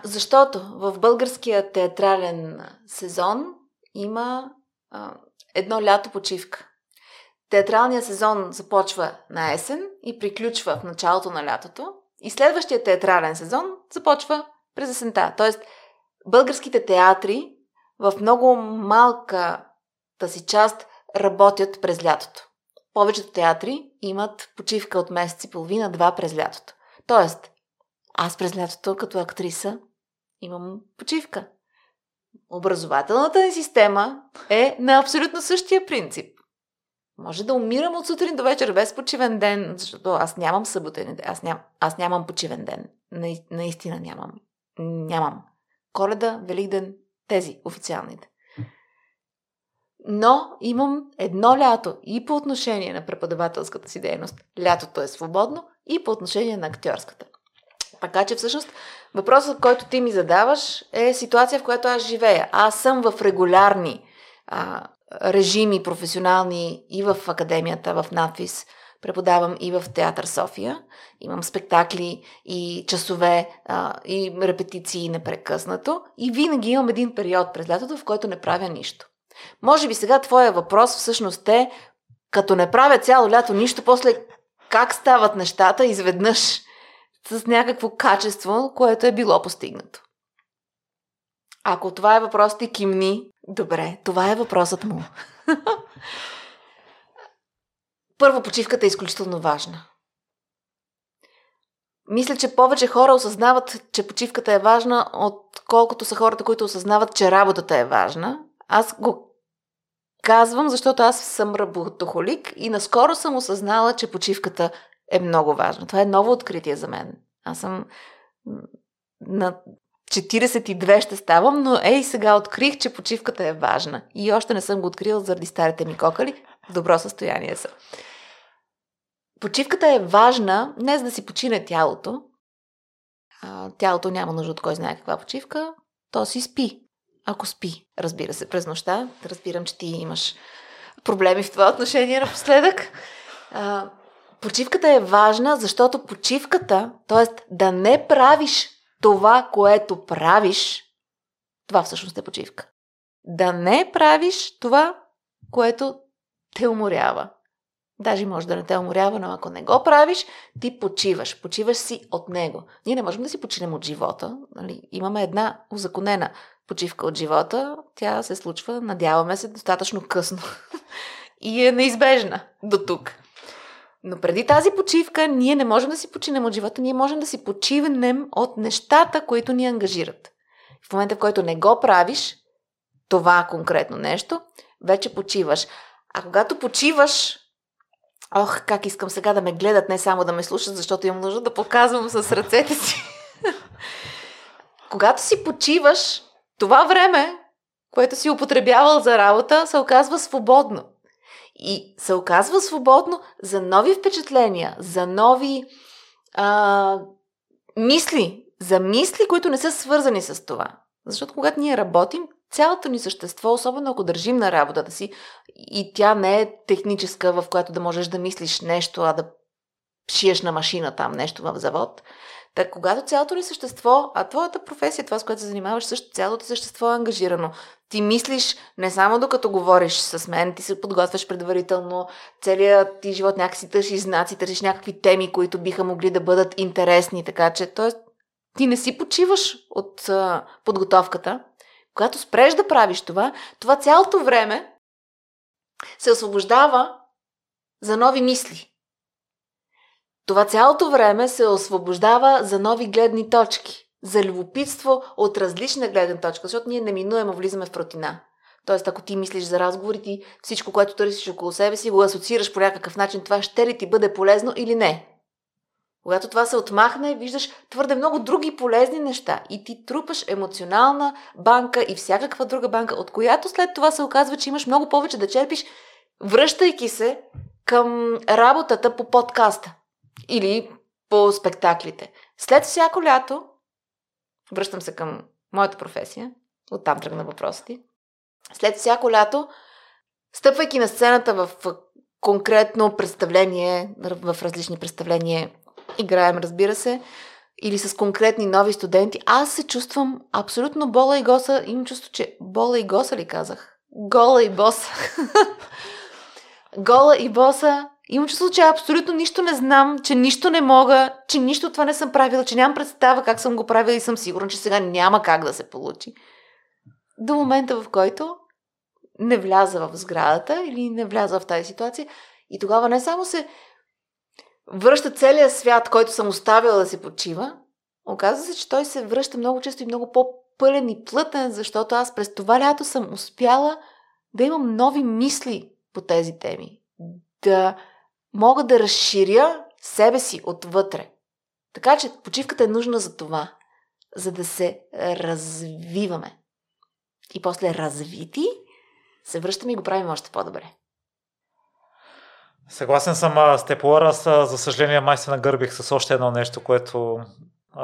защото в българския театрален сезон има едно лято почивка. Театралният сезон започва на есен и приключва в началото на лятото и следващия театрален сезон започва през есента. Тоест, българските театри в много малка тази част работят през лятото. Повечето театри имат почивка от месец и половина-два през лятото. Тоест, аз през лятото като актриса имам почивка. Образователната ни система е на абсолютно същия принцип. Може да умирам от сутрин до вечер без почивен ден, защото аз нямам съботен ден. Аз нямам почивен ден. Наистина нямам. Коледа, Великден, тези официалните. Но имам едно лято и по отношение на преподавателската си дейност. Лятото е свободно и по отношение на актьорската. Така че всъщност въпросът, който ти ми задаваш, е ситуация, в която аз живея. Аз съм в регулярни режими професионални и в академията, в НАТВИС. Преподавам и в Театър София. Имам спектакли и часове и репетиции непрекъснато. И винаги имам един период през лятото, в който не правя нищо. Може би сега твоя въпрос всъщност е, като не правя цяло лято нищо, после как стават нещата изведнъж с някакво качество, което е било постигнато. Ако това е въпрос, ти кимни. Добре, това е въпросът му. Първо, почивката е изключително важна. Мисля, че повече хора осъзнават, че почивката е важна, отколкото са хората, които осъзнават, че работата е важна. Аз го казвам, защото аз съм работохолик и наскоро съм осъзнала, че почивката е много важна. Това е ново откритие за мен. Аз съм на 42 ще ставам, но сега открих, че почивката е важна. И още не съм го открила заради старите ми кокали. В добро състояние са. Почивката е важна не за да си почине тялото. Тялото няма нужда от кой знае каква почивка. То си спи. Ако спи, разбира се, през нощта. Разбирам, че ти имаш проблеми в това отношение напоследък. Почивката е важна, защото почивката, т.е. да не правиш това, което правиш, това всъщност е почивка. Да не правиш това, което те уморява. Даже може да не те уморява, но ако не го правиш, ти почиваш. Почиваш си от него. Ние не можем да си починем от живота. Нали? Имаме една узаконена почивка от живота. Тя се случва, надяваме се, достатъчно късно. И е неизбежна до тук. Но преди тази почивка ние не можем да си починем от живота. Ние можем да си почивнем от нещата, които ни ангажират. В момента, в който не го правиш, това конкретно нещо, вече почиваш. А когато почиваш, как искам сега да ме гледат, не само да ме слушат, защото имам нужда да показвам с ръцете си. Когато си почиваш, това време, което си употребявал за работа, се оказва свободно. И се оказва свободно за нови впечатления, за нови мисли, за мисли, които не са свързани с това. Защото когато ние работим, цялото ни същество, особено ако държим на работата си и тя не е техническа, в която да можеш да мислиш нещо, а да шиеш на машина там нещо в завод, така когато цялото ни същество, а твоята професия, това с което се занимаваш, също цялото същество е ангажирано. Ти мислиш не само докато говориш с мен, ти се подготвяш предварително, целият ти живот някакси тършиш знаци, тършиш някакви теми, които биха могли да бъдат интересни, така че ти не си почиваш от подготовката. Когато спреш да правиш това цялото време се освобождава за нови мисли. Това цялото време се освобождава за нови гледни точки, за любопитство от различна гледна точка, защото ние неминуемо влизаме в протина. Тоест, ако ти мислиш за разговорите, всичко, което търсиш около себе си, го асоциираш по някакъв начин, това ще ли ти бъде полезно или не. Когато това се отмахне, виждаш твърде много други полезни неща и ти трупаш емоционална банка и всякаква друга банка, от която след това се оказва, че имаш много повече да черпиш, връщайки се към работата по подкаста или по спектаклите. След всяко лято, връщам се към моята професия, оттам тръгна въпросът ти, след всяко лято, стъпвайки на сцената в конкретно представление, в различни представления, играем, разбира се, или с конкретни нови студенти, аз се чувствам абсолютно бола и госа. Имам чувство, че бола и госа ли казах? Гола и боса. Гола и боса. Имам чувство, че абсолютно нищо не знам, че нищо не мога, че нищо това не съм правила, че нямам представа как съм го правила и съм сигурна, че сега няма как да се получи. До момента, в който не вляза в сградата или не вляза в тази ситуация и тогава не само се връща целия свят, който съм оставила да се почива, оказва се, че той се връща много често и много по-пълен и плътен, защото аз през това лято съм успяла да имам нови мисли по тези теми. Да мога да разширя себе си отвътре. Така че почивката е нужна за това, за да се развиваме. И после развити се връщаме и го правим още по-добре. Съгласен съм с теб, Лора. За съжаление, май се нагърбих с още едно нещо, което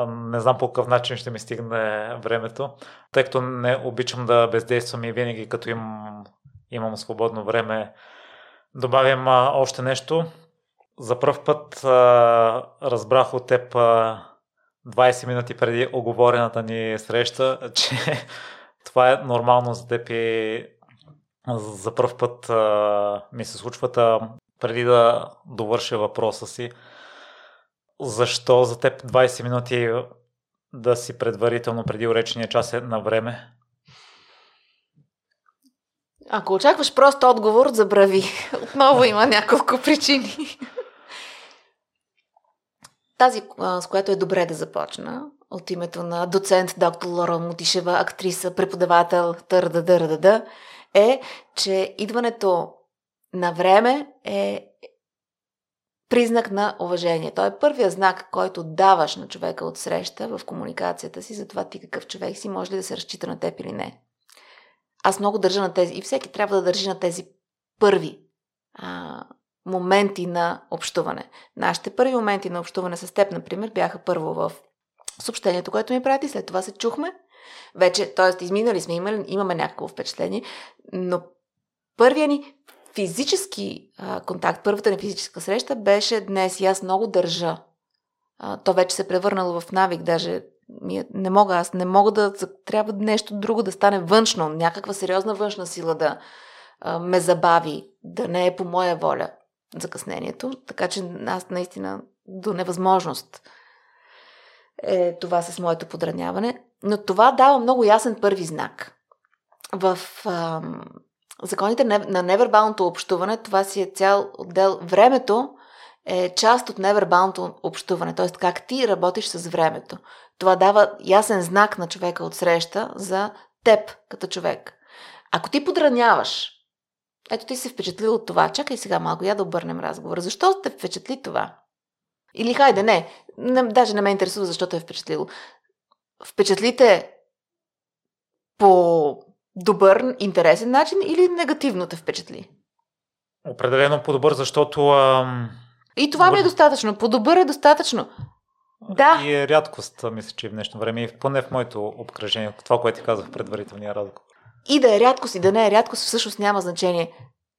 Не знам по какъв начин ще ми стигне времето, тъй като не обичам да бездействам и винаги като имам свободно време добавям още нещо. За пръв път разбрах от теб 20 минути преди оговорената ни среща, че това е нормално за теб и за пръв път ми се случва. Преди да довърша въпроса си, защо за теб 20 минути да си предварително преди уречения час е на време? Ако очакваш просто отговор, забрави. Отново има няколко причини. Тази, с която е добре да започна, от името на доцент доктор Лора Мутишева, актриса, преподавател, е, че идването на време е признак на уважение. Той е първият знак, който даваш на човека от среща в комуникацията си, за това ти какъв човек си, може ли да се разчита на теб или не. Аз много държа на тези, и всеки трябва да държи на тези първи моменти на общуване. Нашите първи моменти на общуване с теб, например, бяха първо в съобщението, което ми прати, след това се чухме. Вече, т.е. изминали сме, имаме някакво впечатление, но първия ни физически контакт, първата ни физическа среща беше днес и аз много държа. То вече се превърнало в навик, даже не мога, трябва нещо друго да стане външно, някаква сериозна външна сила да ме забави, да не е по моя воля закъснението, така че аз наистина до невъзможност е това с моето подраняване, но това дава много ясен първи знак. В законите на невербалното общуване, това си е цял отдел. Времето е част от невербалното общуване, т.е. как ти работиш с времето. Това дава ясен знак на човека от среща за теб като човек. Ако ти подраняваш, ето ти се впечатлил от това, чакай сега малко, я да обърнем разговора. Защо те впечатли това? Или хайде, не, даже не ме интересува защо те е впечатлило. Впечатлите по добър, интересен начин или негативно те впечатли? Определено по-добър, защото... И това ми е достатъчно. По-добър е достатъчно. Да. И е рядкост, мисля, че в днешно време. И поне в моето обкръжение, това, което ти казах в предварителния разговор. И да е рядкост, и да не е рядкост, всъщност няма значение.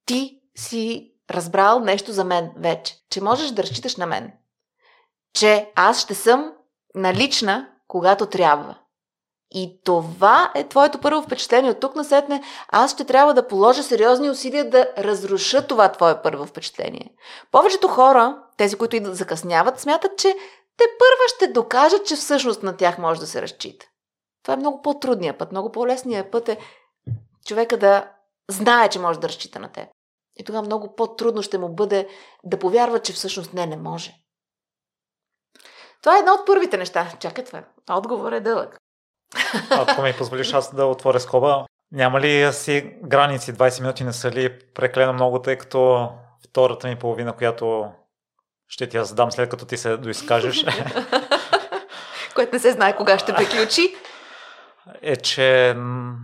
Ти си разбрал нещо за мен вече. Че можеш да разчиташ на мен. Че аз ще съм налична, когато трябва. И това е твоето първо впечатление. От тук насетне аз ще трябва да положа сериозни усилия да разруша това твое първо впечатление. Повечето хора, тези, които идват закъсняват, смятат, че те първа ще докажат, че всъщност на тях може да се разчита. Това е много по-трудният път. Много по-лесният път е човека да знае, че може да разчита на теб. И тогава много по-трудно ще му бъде да повярва, че всъщност не може. Това е едно от първите неща. Чакай, това отговор е дълъг. Ако ми позволиш аз да отворя скоба, няма ли си граници 20 минути не са ли преклено много, тъй като втората ми половина, която ще ти я задам след като ти се доизкажеш, което не се знае кога ще приключи, е, че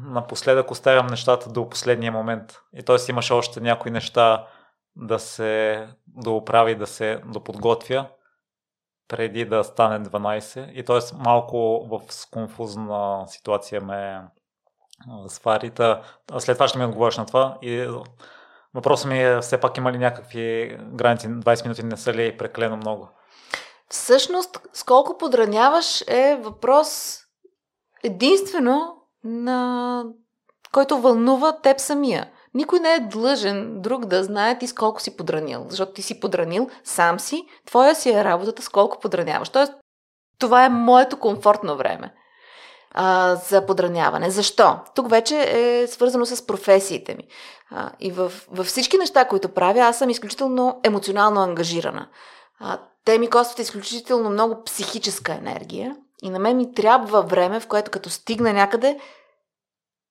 напоследък оставям нещата до последния момент и т.е. имаше още някои неща да се дооправи, да се доподготвя преди да стане 12 и т.е. малко в конфузна ситуация ме свари. След това ще ми отговориш на това и въпросът ми е все пак има ли някакви граници, 20 минути не са ли преклено много? Всъщност, сколко подраняваш е въпрос единствено на който вълнува теб самия. Никой не е длъжен друг да знае ти сколко си подранил, защото ти си подранил сам си, твоя си е работата сколко подраняваш. Тоест, това е моето комфортно време за подраняване. Защо? Тук вече е свързано с професиите ми. И във всички неща, които правя, аз съм изключително емоционално ангажирана. Те ми костват изключително много психическа енергия и на мен ми трябва време, в което като стигна някъде,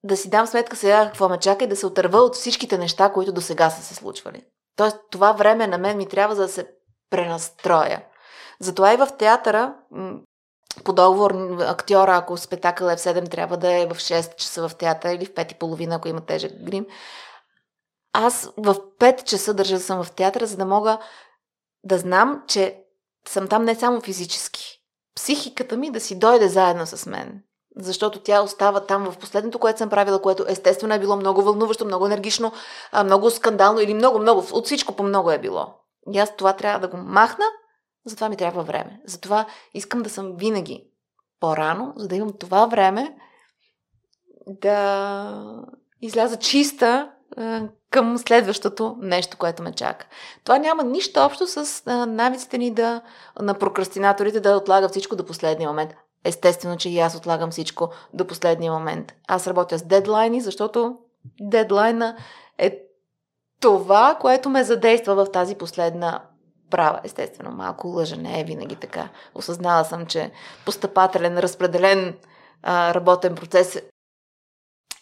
да си дам сметка сега какво ме чака и да се отърва от всичките неща, които до сега са се случвали. Тоест, това време на мен ми трябва за да се пренастроя. Затова и в театъра, по договор актьора, ако спектакъл е в 7, трябва да е в 6 часа в театъра или в 5:30, ако има тежък грим. Аз в 5 часа държа да съм в театъра, за да мога да знам, че съм там не само физически, психиката ми да си дойде заедно с мен. Защото тя остава там в последното, което съм правила, което естествено е било много вълнуващо, много енергично, много скандално или много-много, от всичко по-много е било. И аз това трябва да го махна, затова ми трябва време. Затова искам да съм винаги по-рано, за да имам това време да изляза чиста към следващото нещо, което ме чака. Това няма нищо общо с навиците ни на прокрастинаторите да отлага всичко до последния момент. Естествено, че и аз отлагам всичко до последния момент. Аз работя с дедлайни, защото дедлайна е това, което ме задейства в тази последна права. Естествено, малко лъжа, не е винаги така. Осъзнала съм, че постъпателен, разпределен работен процес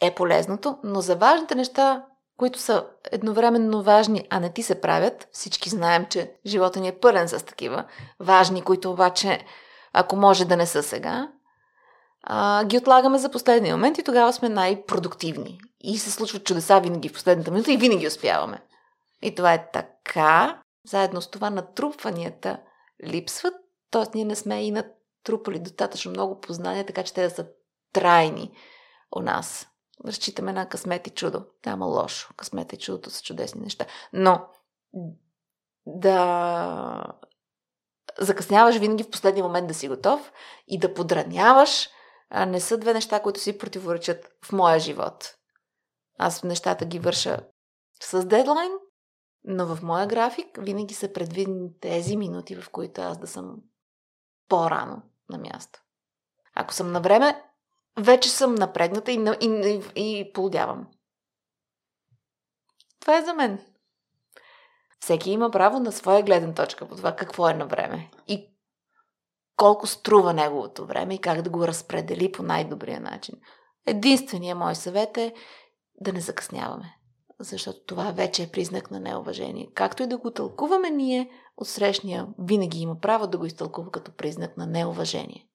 е полезното, но за важните неща, които са едновременно важни, а не ти се правят, всички знаем, че живота ни е пълен с такива важни, които обаче, ако може да не са сега, ги отлагаме за последния момент и тогава сме най-продуктивни. И се случват чудеса винаги в последната минута и винаги успяваме. И това е така. Заедно с това натрупванията липсват, т.е. ние не сме и натрупали достатъчно много познания, така че те да са трайни у нас. Разчитаме на късмет и чудо. Няма лошо. Късмет и чудото са чудесни неща. Но да закъсняваш винаги в последния момент да си готов и да подраняваш не са две неща, които си противоречат в моя живот. Аз нещата ги върша с дедлайн, но в моя график винаги са предвидени тези минути, в които аз да съм по-рано на място. Ако съм на време, вече съм напрегната и полудявам. Това е за мен. Всеки има право на своя гледна точка по това какво е на време и колко струва неговото време и как да го разпредели по най-добрия начин. Единственият мой съвет е да не закъсняваме, защото това вече е признак на неуважение. Както и да го тълкуваме ние, отсрещния винаги има право да го изтълкува като признак на неуважение.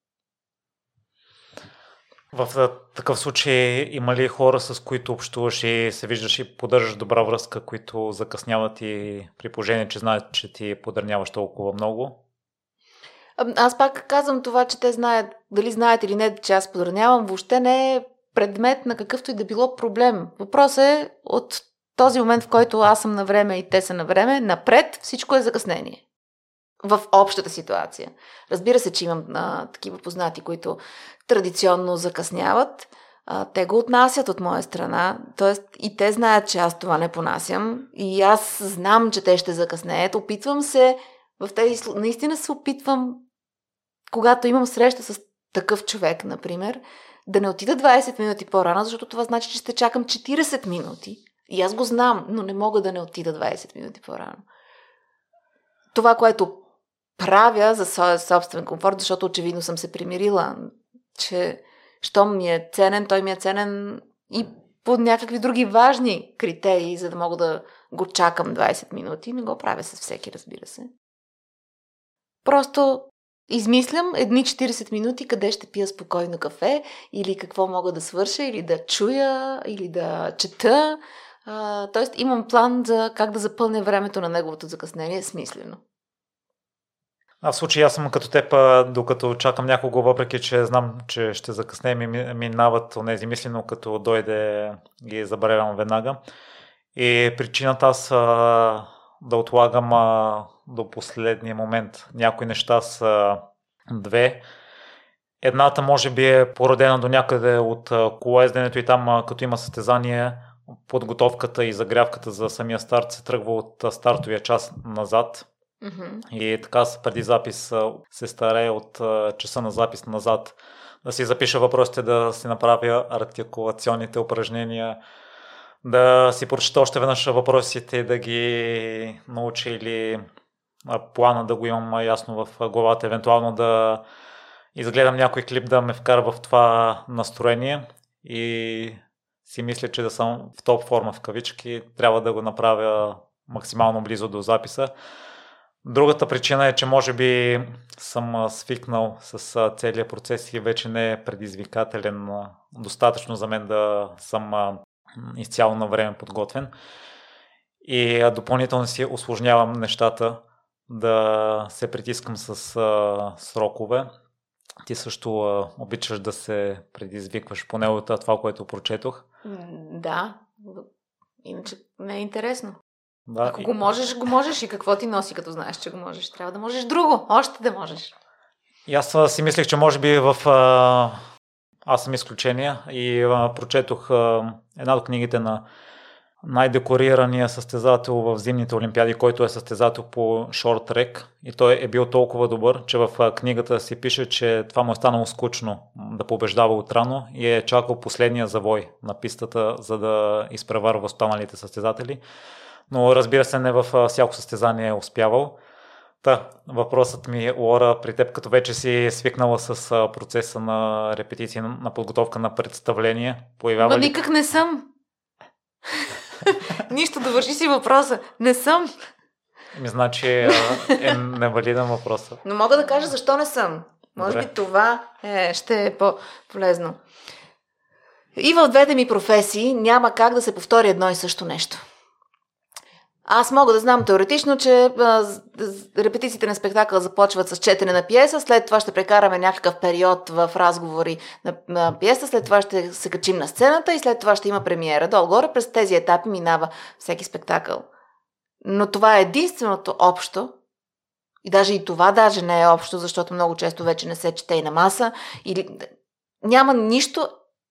В такъв случай има ли хора, с които общуваш и се виждаш и поддържаш добра връзка, които закъсняват и при положение, че знаят, че ти подраняваш толкова много? Аз пак казвам това, че те знаят, дали знаят или не, че аз подранявам, въобще не е предмет на какъвто и да било проблем. Въпросът е от този момент, в който аз съм на време и те са на време, напред всичко е закъснение. В общата ситуация. Разбира се, че имам такива познати, които традиционно закъсняват. Те го отнасят от моя страна. Тоест и те знаят, че аз това не понасям. И аз знам, че те ще закъснеят. Опитвам се в тези... Наистина се опитвам, когато имам среща с такъв човек, например, да не отида 20 минути по-рано, защото това значи, че ще чакам 40 минути. И аз го знам, но не мога да не отида 20 минути по-рано. Това, което правя за своя собствен комфорт, защото очевидно съм се примирила, че щом ми е ценен, той ми е ценен и по някакви други важни критерии, за да мога да го чакам 20 минути. Не го правя с всеки, разбира се. Просто измислям едни 40 минути, къде ще пия спокойно кафе или какво мога да свърша, или да чуя, или да чета. Тоест имам план за как да запълня времето на неговото закъснение смислено. А в случай аз съм като теб, докато чакам някого, въпреки че знам, че ще закъсне, минават онези мисли, но като дойде ги забравям веднага. И причината аз да отлагам до последния момент някои неща са две. Едната може би е породена до някъде от колоезденето и там като има състезание, подготовката и загрявката за самия старт се тръгва от стартовия час назад. И така преди запис се старая от часа на запис назад да си запиша въпросите, да си направя артикулационните упражнения, да си прочета още веднъж въпросите, да ги науча или плана да го имам ясно в главата, евентуално да изгледам някой клип да ме вкара в това настроение и си мисля, че да съм в топ форма в кавички, трябва да го направя максимално близо до записа. Другата причина е, че може би съм свикнал с целия процес и вече не е предизвикателен достатъчно за мен да съм изцяло на време подготвен. И допълнително си усложнявам нещата да се притискам с срокове. Ти също обичаш да се предизвикваш, поне от това, което прочетох. Да, иначе не е интересно. Да, ако го можеш, го можеш, и какво ти носи, като знаеш, че го можеш? Трябва да можеш друго, още да можеш. И аз си мислех, че може би аз съм изключение и прочетох една от книгите на най-декорирания състезател в зимните олимпиади, който е състезател по шорт-трек, и той е бил толкова добър, че в книгата си пише, че това му е станало скучно да побеждава отрано и е чакал последния завой на пистата, за да изпреварва останалите състезатели. Но разбира се, не във всяко състезание е успявал. Та, въпросът ми е, Лора, при теб, като вече си свикнала с процеса на репетиции, на подготовка на представление, появява ли... Ба никак не съм! Нищо, довърши си въпроса. Не съм. Значи е невалиден въпросът. Но мога да кажа защо не съм. Може би това ще е по-полезно. И в двете ми професии няма как да се повтори едно и също нещо. Аз мога да знам теоретично, че репетициите на спектакъл започват с четене на пиеса, след това ще прекараме някакъв период в разговори на пиеса, след това ще се качим на сцената и след това ще има премиера. Долу-горе през тези етапи минава всеки спектакъл. Но това е единственото общо, и даже и това даже не е общо, защото много често вече не се чете и на маса, или няма нищо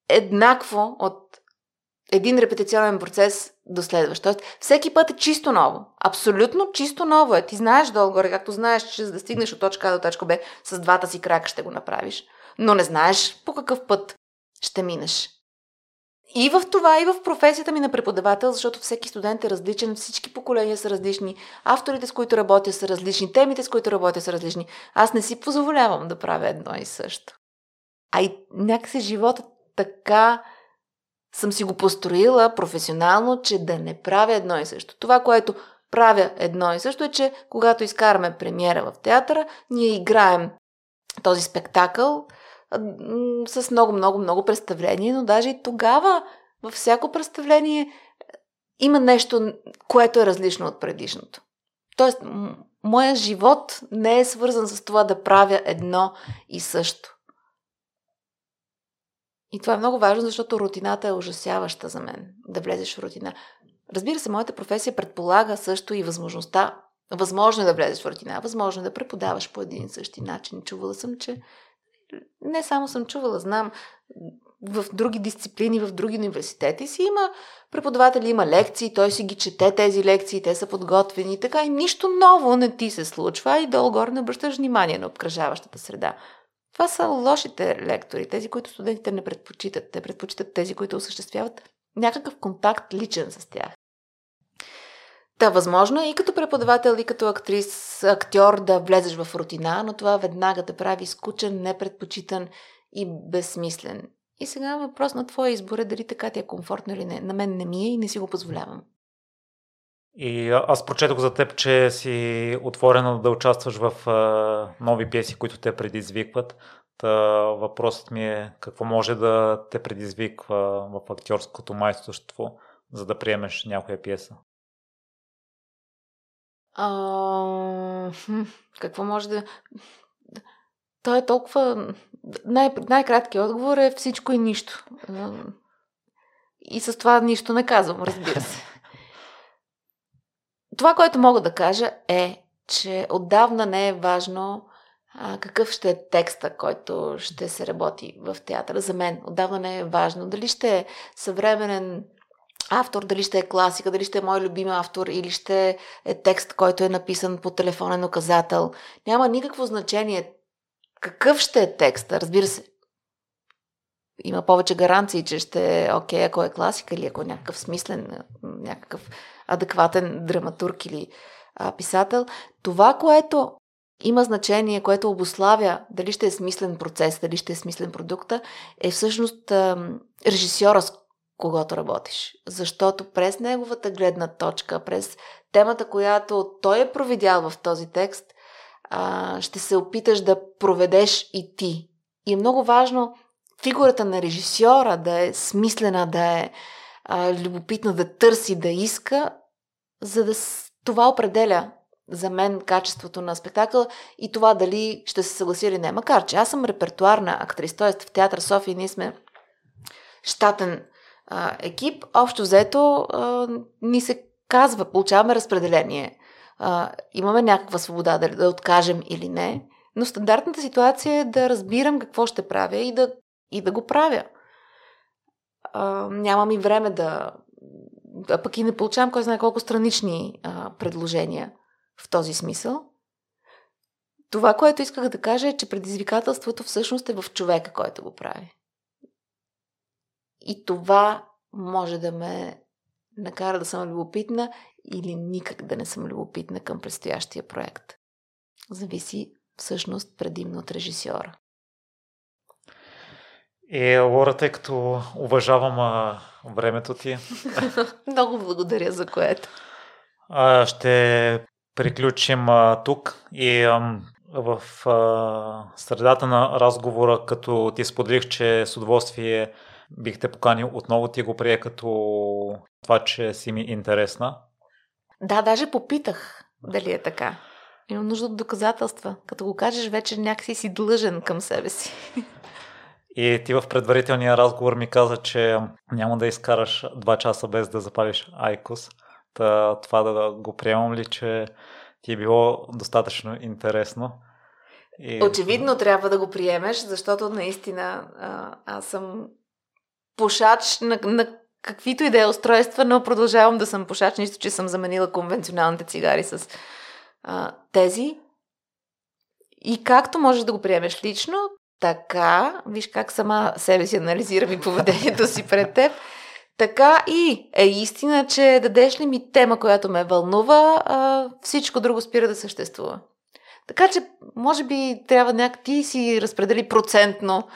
еднакво от един репетиционен процес до следващ. Тоест, всеки път е чисто ново. Абсолютно чисто ново е. Ти знаеш долу-горе, както знаеш, че за да стигнеш от точка А до точка Б, с двата си крака ще го направиш. Но не знаеш по какъв път ще минеш. И в това, и в професията ми на преподавател, защото всеки студент е различен, всички поколения са различни, авторите, с които работя, са различни, темите, с които работя, са различни. Аз не си позволявам да правя едно и също. А и някакси живота така съм си го построила професионално, че да не правя едно и също. Това, което правя едно и също, е, че когато изкараме премиера в театъра, ние играем този спектакъл с много представления, но даже и тогава във всяко представление има нещо, което е различно от предишното. Тоест, моят живот не е свързан с това да правя едно и също. И това е много важно, защото рутината е ужасяваща за мен. Да влезеш в рутина. Разбира се, моята професия предполага също и възможността. Възможно е да влезеш в рутина. Възможно е да преподаваш по един и същи начин. Чувала съм, че... Не само съм чувала, знам. В други дисциплини, в други университети си има преподаватели, има лекции, той си ги чете тези лекции, те са подготвени. Така и нищо ново не ти се случва и долу-горе не обръщаш внимание на обкръжаващата среда. Това са лошите лектори, тези, които студентите не предпочитат. Те предпочитат тези, които осъществяват някакъв контакт личен с тях. Та, възможно е и като преподавател, и като актрис, актьор да влезеш в рутина, но това веднага те прави скучен, непредпочитан и безсмислен. И сега въпрос на твоя избор е дали така ти е комфортно или не. На мен не ми е и не си го позволявам. И аз прочетох за теб, че си отворена да участваш в нови пиеси, които те предизвикват. Та, въпросът ми е какво може да те предизвиква в актьорското майсторство, за да приемеш някоя пиеса? Какво може да... Той е толкова... Най-краткият отговор е всичко и нищо. И с това нищо не казвам, разбира се. Това, което мога да кажа е, че отдавна не е важно какъв ще е текста, който ще се работи в театъра. За мен отдавна не е важно дали ще е съвременен автор, дали ще е класика, дали ще е мой любим автор или ще е текст, който е написан по телефонен указател. Няма никакво значение какъв ще е текста. Разбира се, има повече гаранции, че ще е окей, ако е класика или ако е някакъв смислен, някакъв адекватен драматург или писател. Това, което има значение, което обуславя дали ще е смислен процес, дали ще е смислен продукта, е всъщност режисьора, с когото работиш. Защото през неговата гледна точка, през темата, която той е провидял в този текст, ще се опиташ да проведеш и ти. И е много важно фигурата на режисьора да е смислена, да е любопитна, да търси, да иска, за да това определя за мен качеството на спектакъл и това дали ще се съгласи или не. Макар че аз съм репертуарна актриса, т.е. в Театър София ние сме щатен екип, общо взето ни се казва, получаваме разпределение. Имаме някаква свобода дали да откажем или не, но стандартната ситуация е да разбирам какво ще правя и да го правя. Нямам и време да... А пък и не получавам кой знае колко странични предложения в този смисъл. Това, което исках да кажа е, че предизвикателството всъщност е в човека, който го прави. И това може да ме накара да съм любопитна или никак да не съм любопитна към предстоящия проект. Зависи всъщност предимно от режисьора. Лора, тъй като уважавам времето ти. Много благодаря за което. Ще приключим тук и в средата на разговора, като ти споделих, че с удоволствие бих те поканил отново, ти го прие като това, че си ми интересна. Да, даже попитах дали е така. Имам нужда от доказателства. Като го кажеш, вече някакси си длъжен към себе си. И ти в предварителния разговор ми каза, че няма да изкараш 2 часа без да запалиш айкос. Това да го приемам ли, че ти е било достатъчно интересно? Очевидно трябва да го приемеш, защото наистина аз съм пушач на каквито и да е устройства, но продължавам да съм пушач, нищо, че съм заменила конвенционалните цигари с тези. И както можеш да го приемеш лично, така, виж как сама себе си анализирам и поведението си пред теб, така и е истина, че дадеш ли ми тема, която ме вълнува, всичко друго спира да съществува. Така че, може би трябва някак ти си разпредели процентно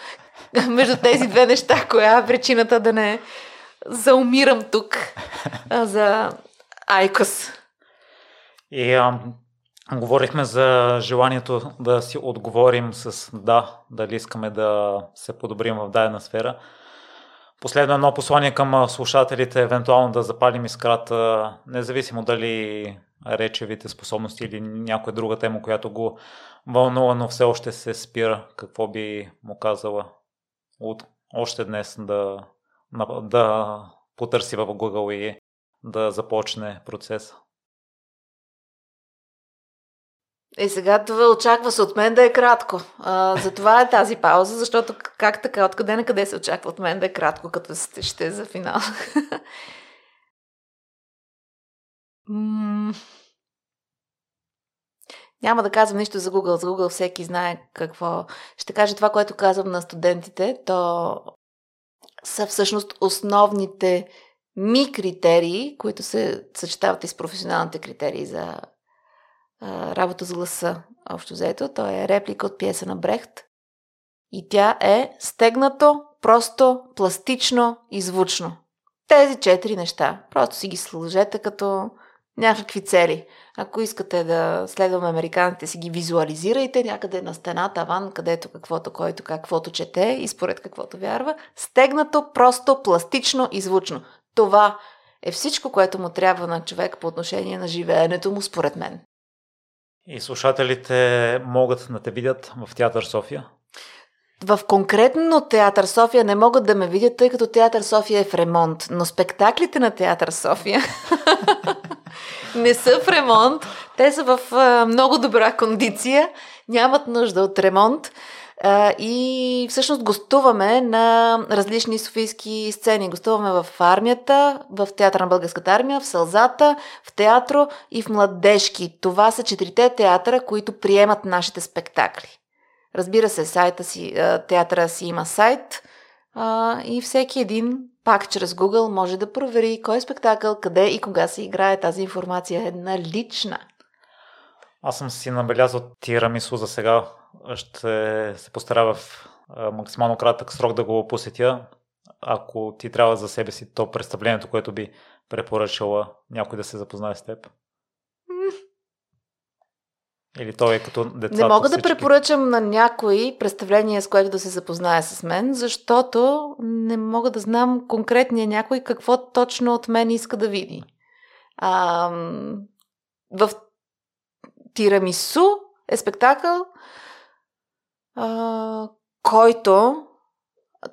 между тези две неща, коя е причината да не заумирам тук за айкос. Говорихме за желанието да си отговорим с да, дали искаме да се подобрим в дадена сфера. Последно едно послание към слушателите, евентуално да запалим искрата, независимо дали речевите способности или някоя друга тема, която го вълнува, но все още се спира. Какво би му казала още днес да потърси в Google и да започне процеса? И сега това очаква се от мен да е кратко. Затова е тази пауза, защото как така, откъде на къде се очаква от мен да е кратко, като ще е за финал. Няма да казвам нищо за Google. За Google всеки знае какво. Ще кажа това, което казвам на студентите. То са всъщност основните ми критерии, които се съчетават и с професионалните критерии за работа с гласа, общо взето. Той е реплика от пиеса на Брехт. И тя е стегнато, просто, пластично и звучно. Тези 4 неща. Просто си ги сложете като някакви цели. Ако искате да следваме американците, си ги визуализирайте някъде на стена, таван, където каквото, който, каквото чете и според каквото вярва. Стегнато, просто, пластично и звучно. Това е всичко, което му трябва на човек по отношение на живеенето му, според мен. И слушателите могат да те видят в Театър София? В конкретно Театър София не могат да ме видят, тъй като Театър София е в ремонт. Но спектаклите на Театър София не са в ремонт. Те са в много добра кондиция, нямат нужда от ремонт. И всъщност гостуваме на различни софийски сцени. Гостуваме в армията, в Театра на Българската армия, в Сълзата, в Театро и в Младежки. Това са 4 театъра, които приемат нашите спектакли. Разбира се, сайта си, театъра си има сайт и всеки един, пак чрез Google, може да провери кой спектакъл, къде и кога се играе. Тази информация е налична. Аз съм си набелязал Тирамису за сега. Ще се постарая в максимално кратък срок да го посетя. Ако ти трябва за себе си то представлението, което би препоръчала някой да се запознае с теб. Или то е като децата. Не мога да препоръчам на някой представление, с което да се запознае с мен, защото не мога да знам конкретния някой какво точно от мен иска да види. В Тирамису е спектакъл, който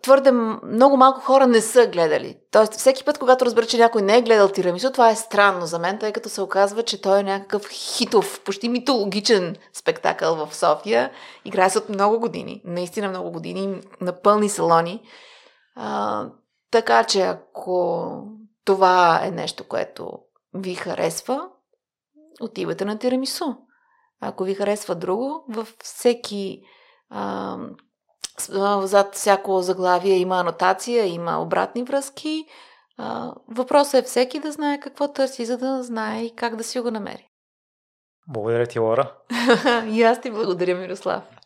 твърде много малко хора не са гледали. Тоест, всеки път, когато разбера, че някой не е гледал Тирамису, това е странно за мен, тъй като се оказва, че той е някакъв хитов, почти митологичен спектакъл в София. Играе се от много години, наистина много години, на пълни салони. Така че, ако това е нещо, което ви харесва, отивате на Тирамису. Ако ви харесва друго, във всеки... зад всяко заглавие има анотация, има обратни връзки. Въпросът е всеки да знае какво търси, за да знае и как да си го намери. Благодаря ти, Лора. И аз ти благодаря, Мирослав.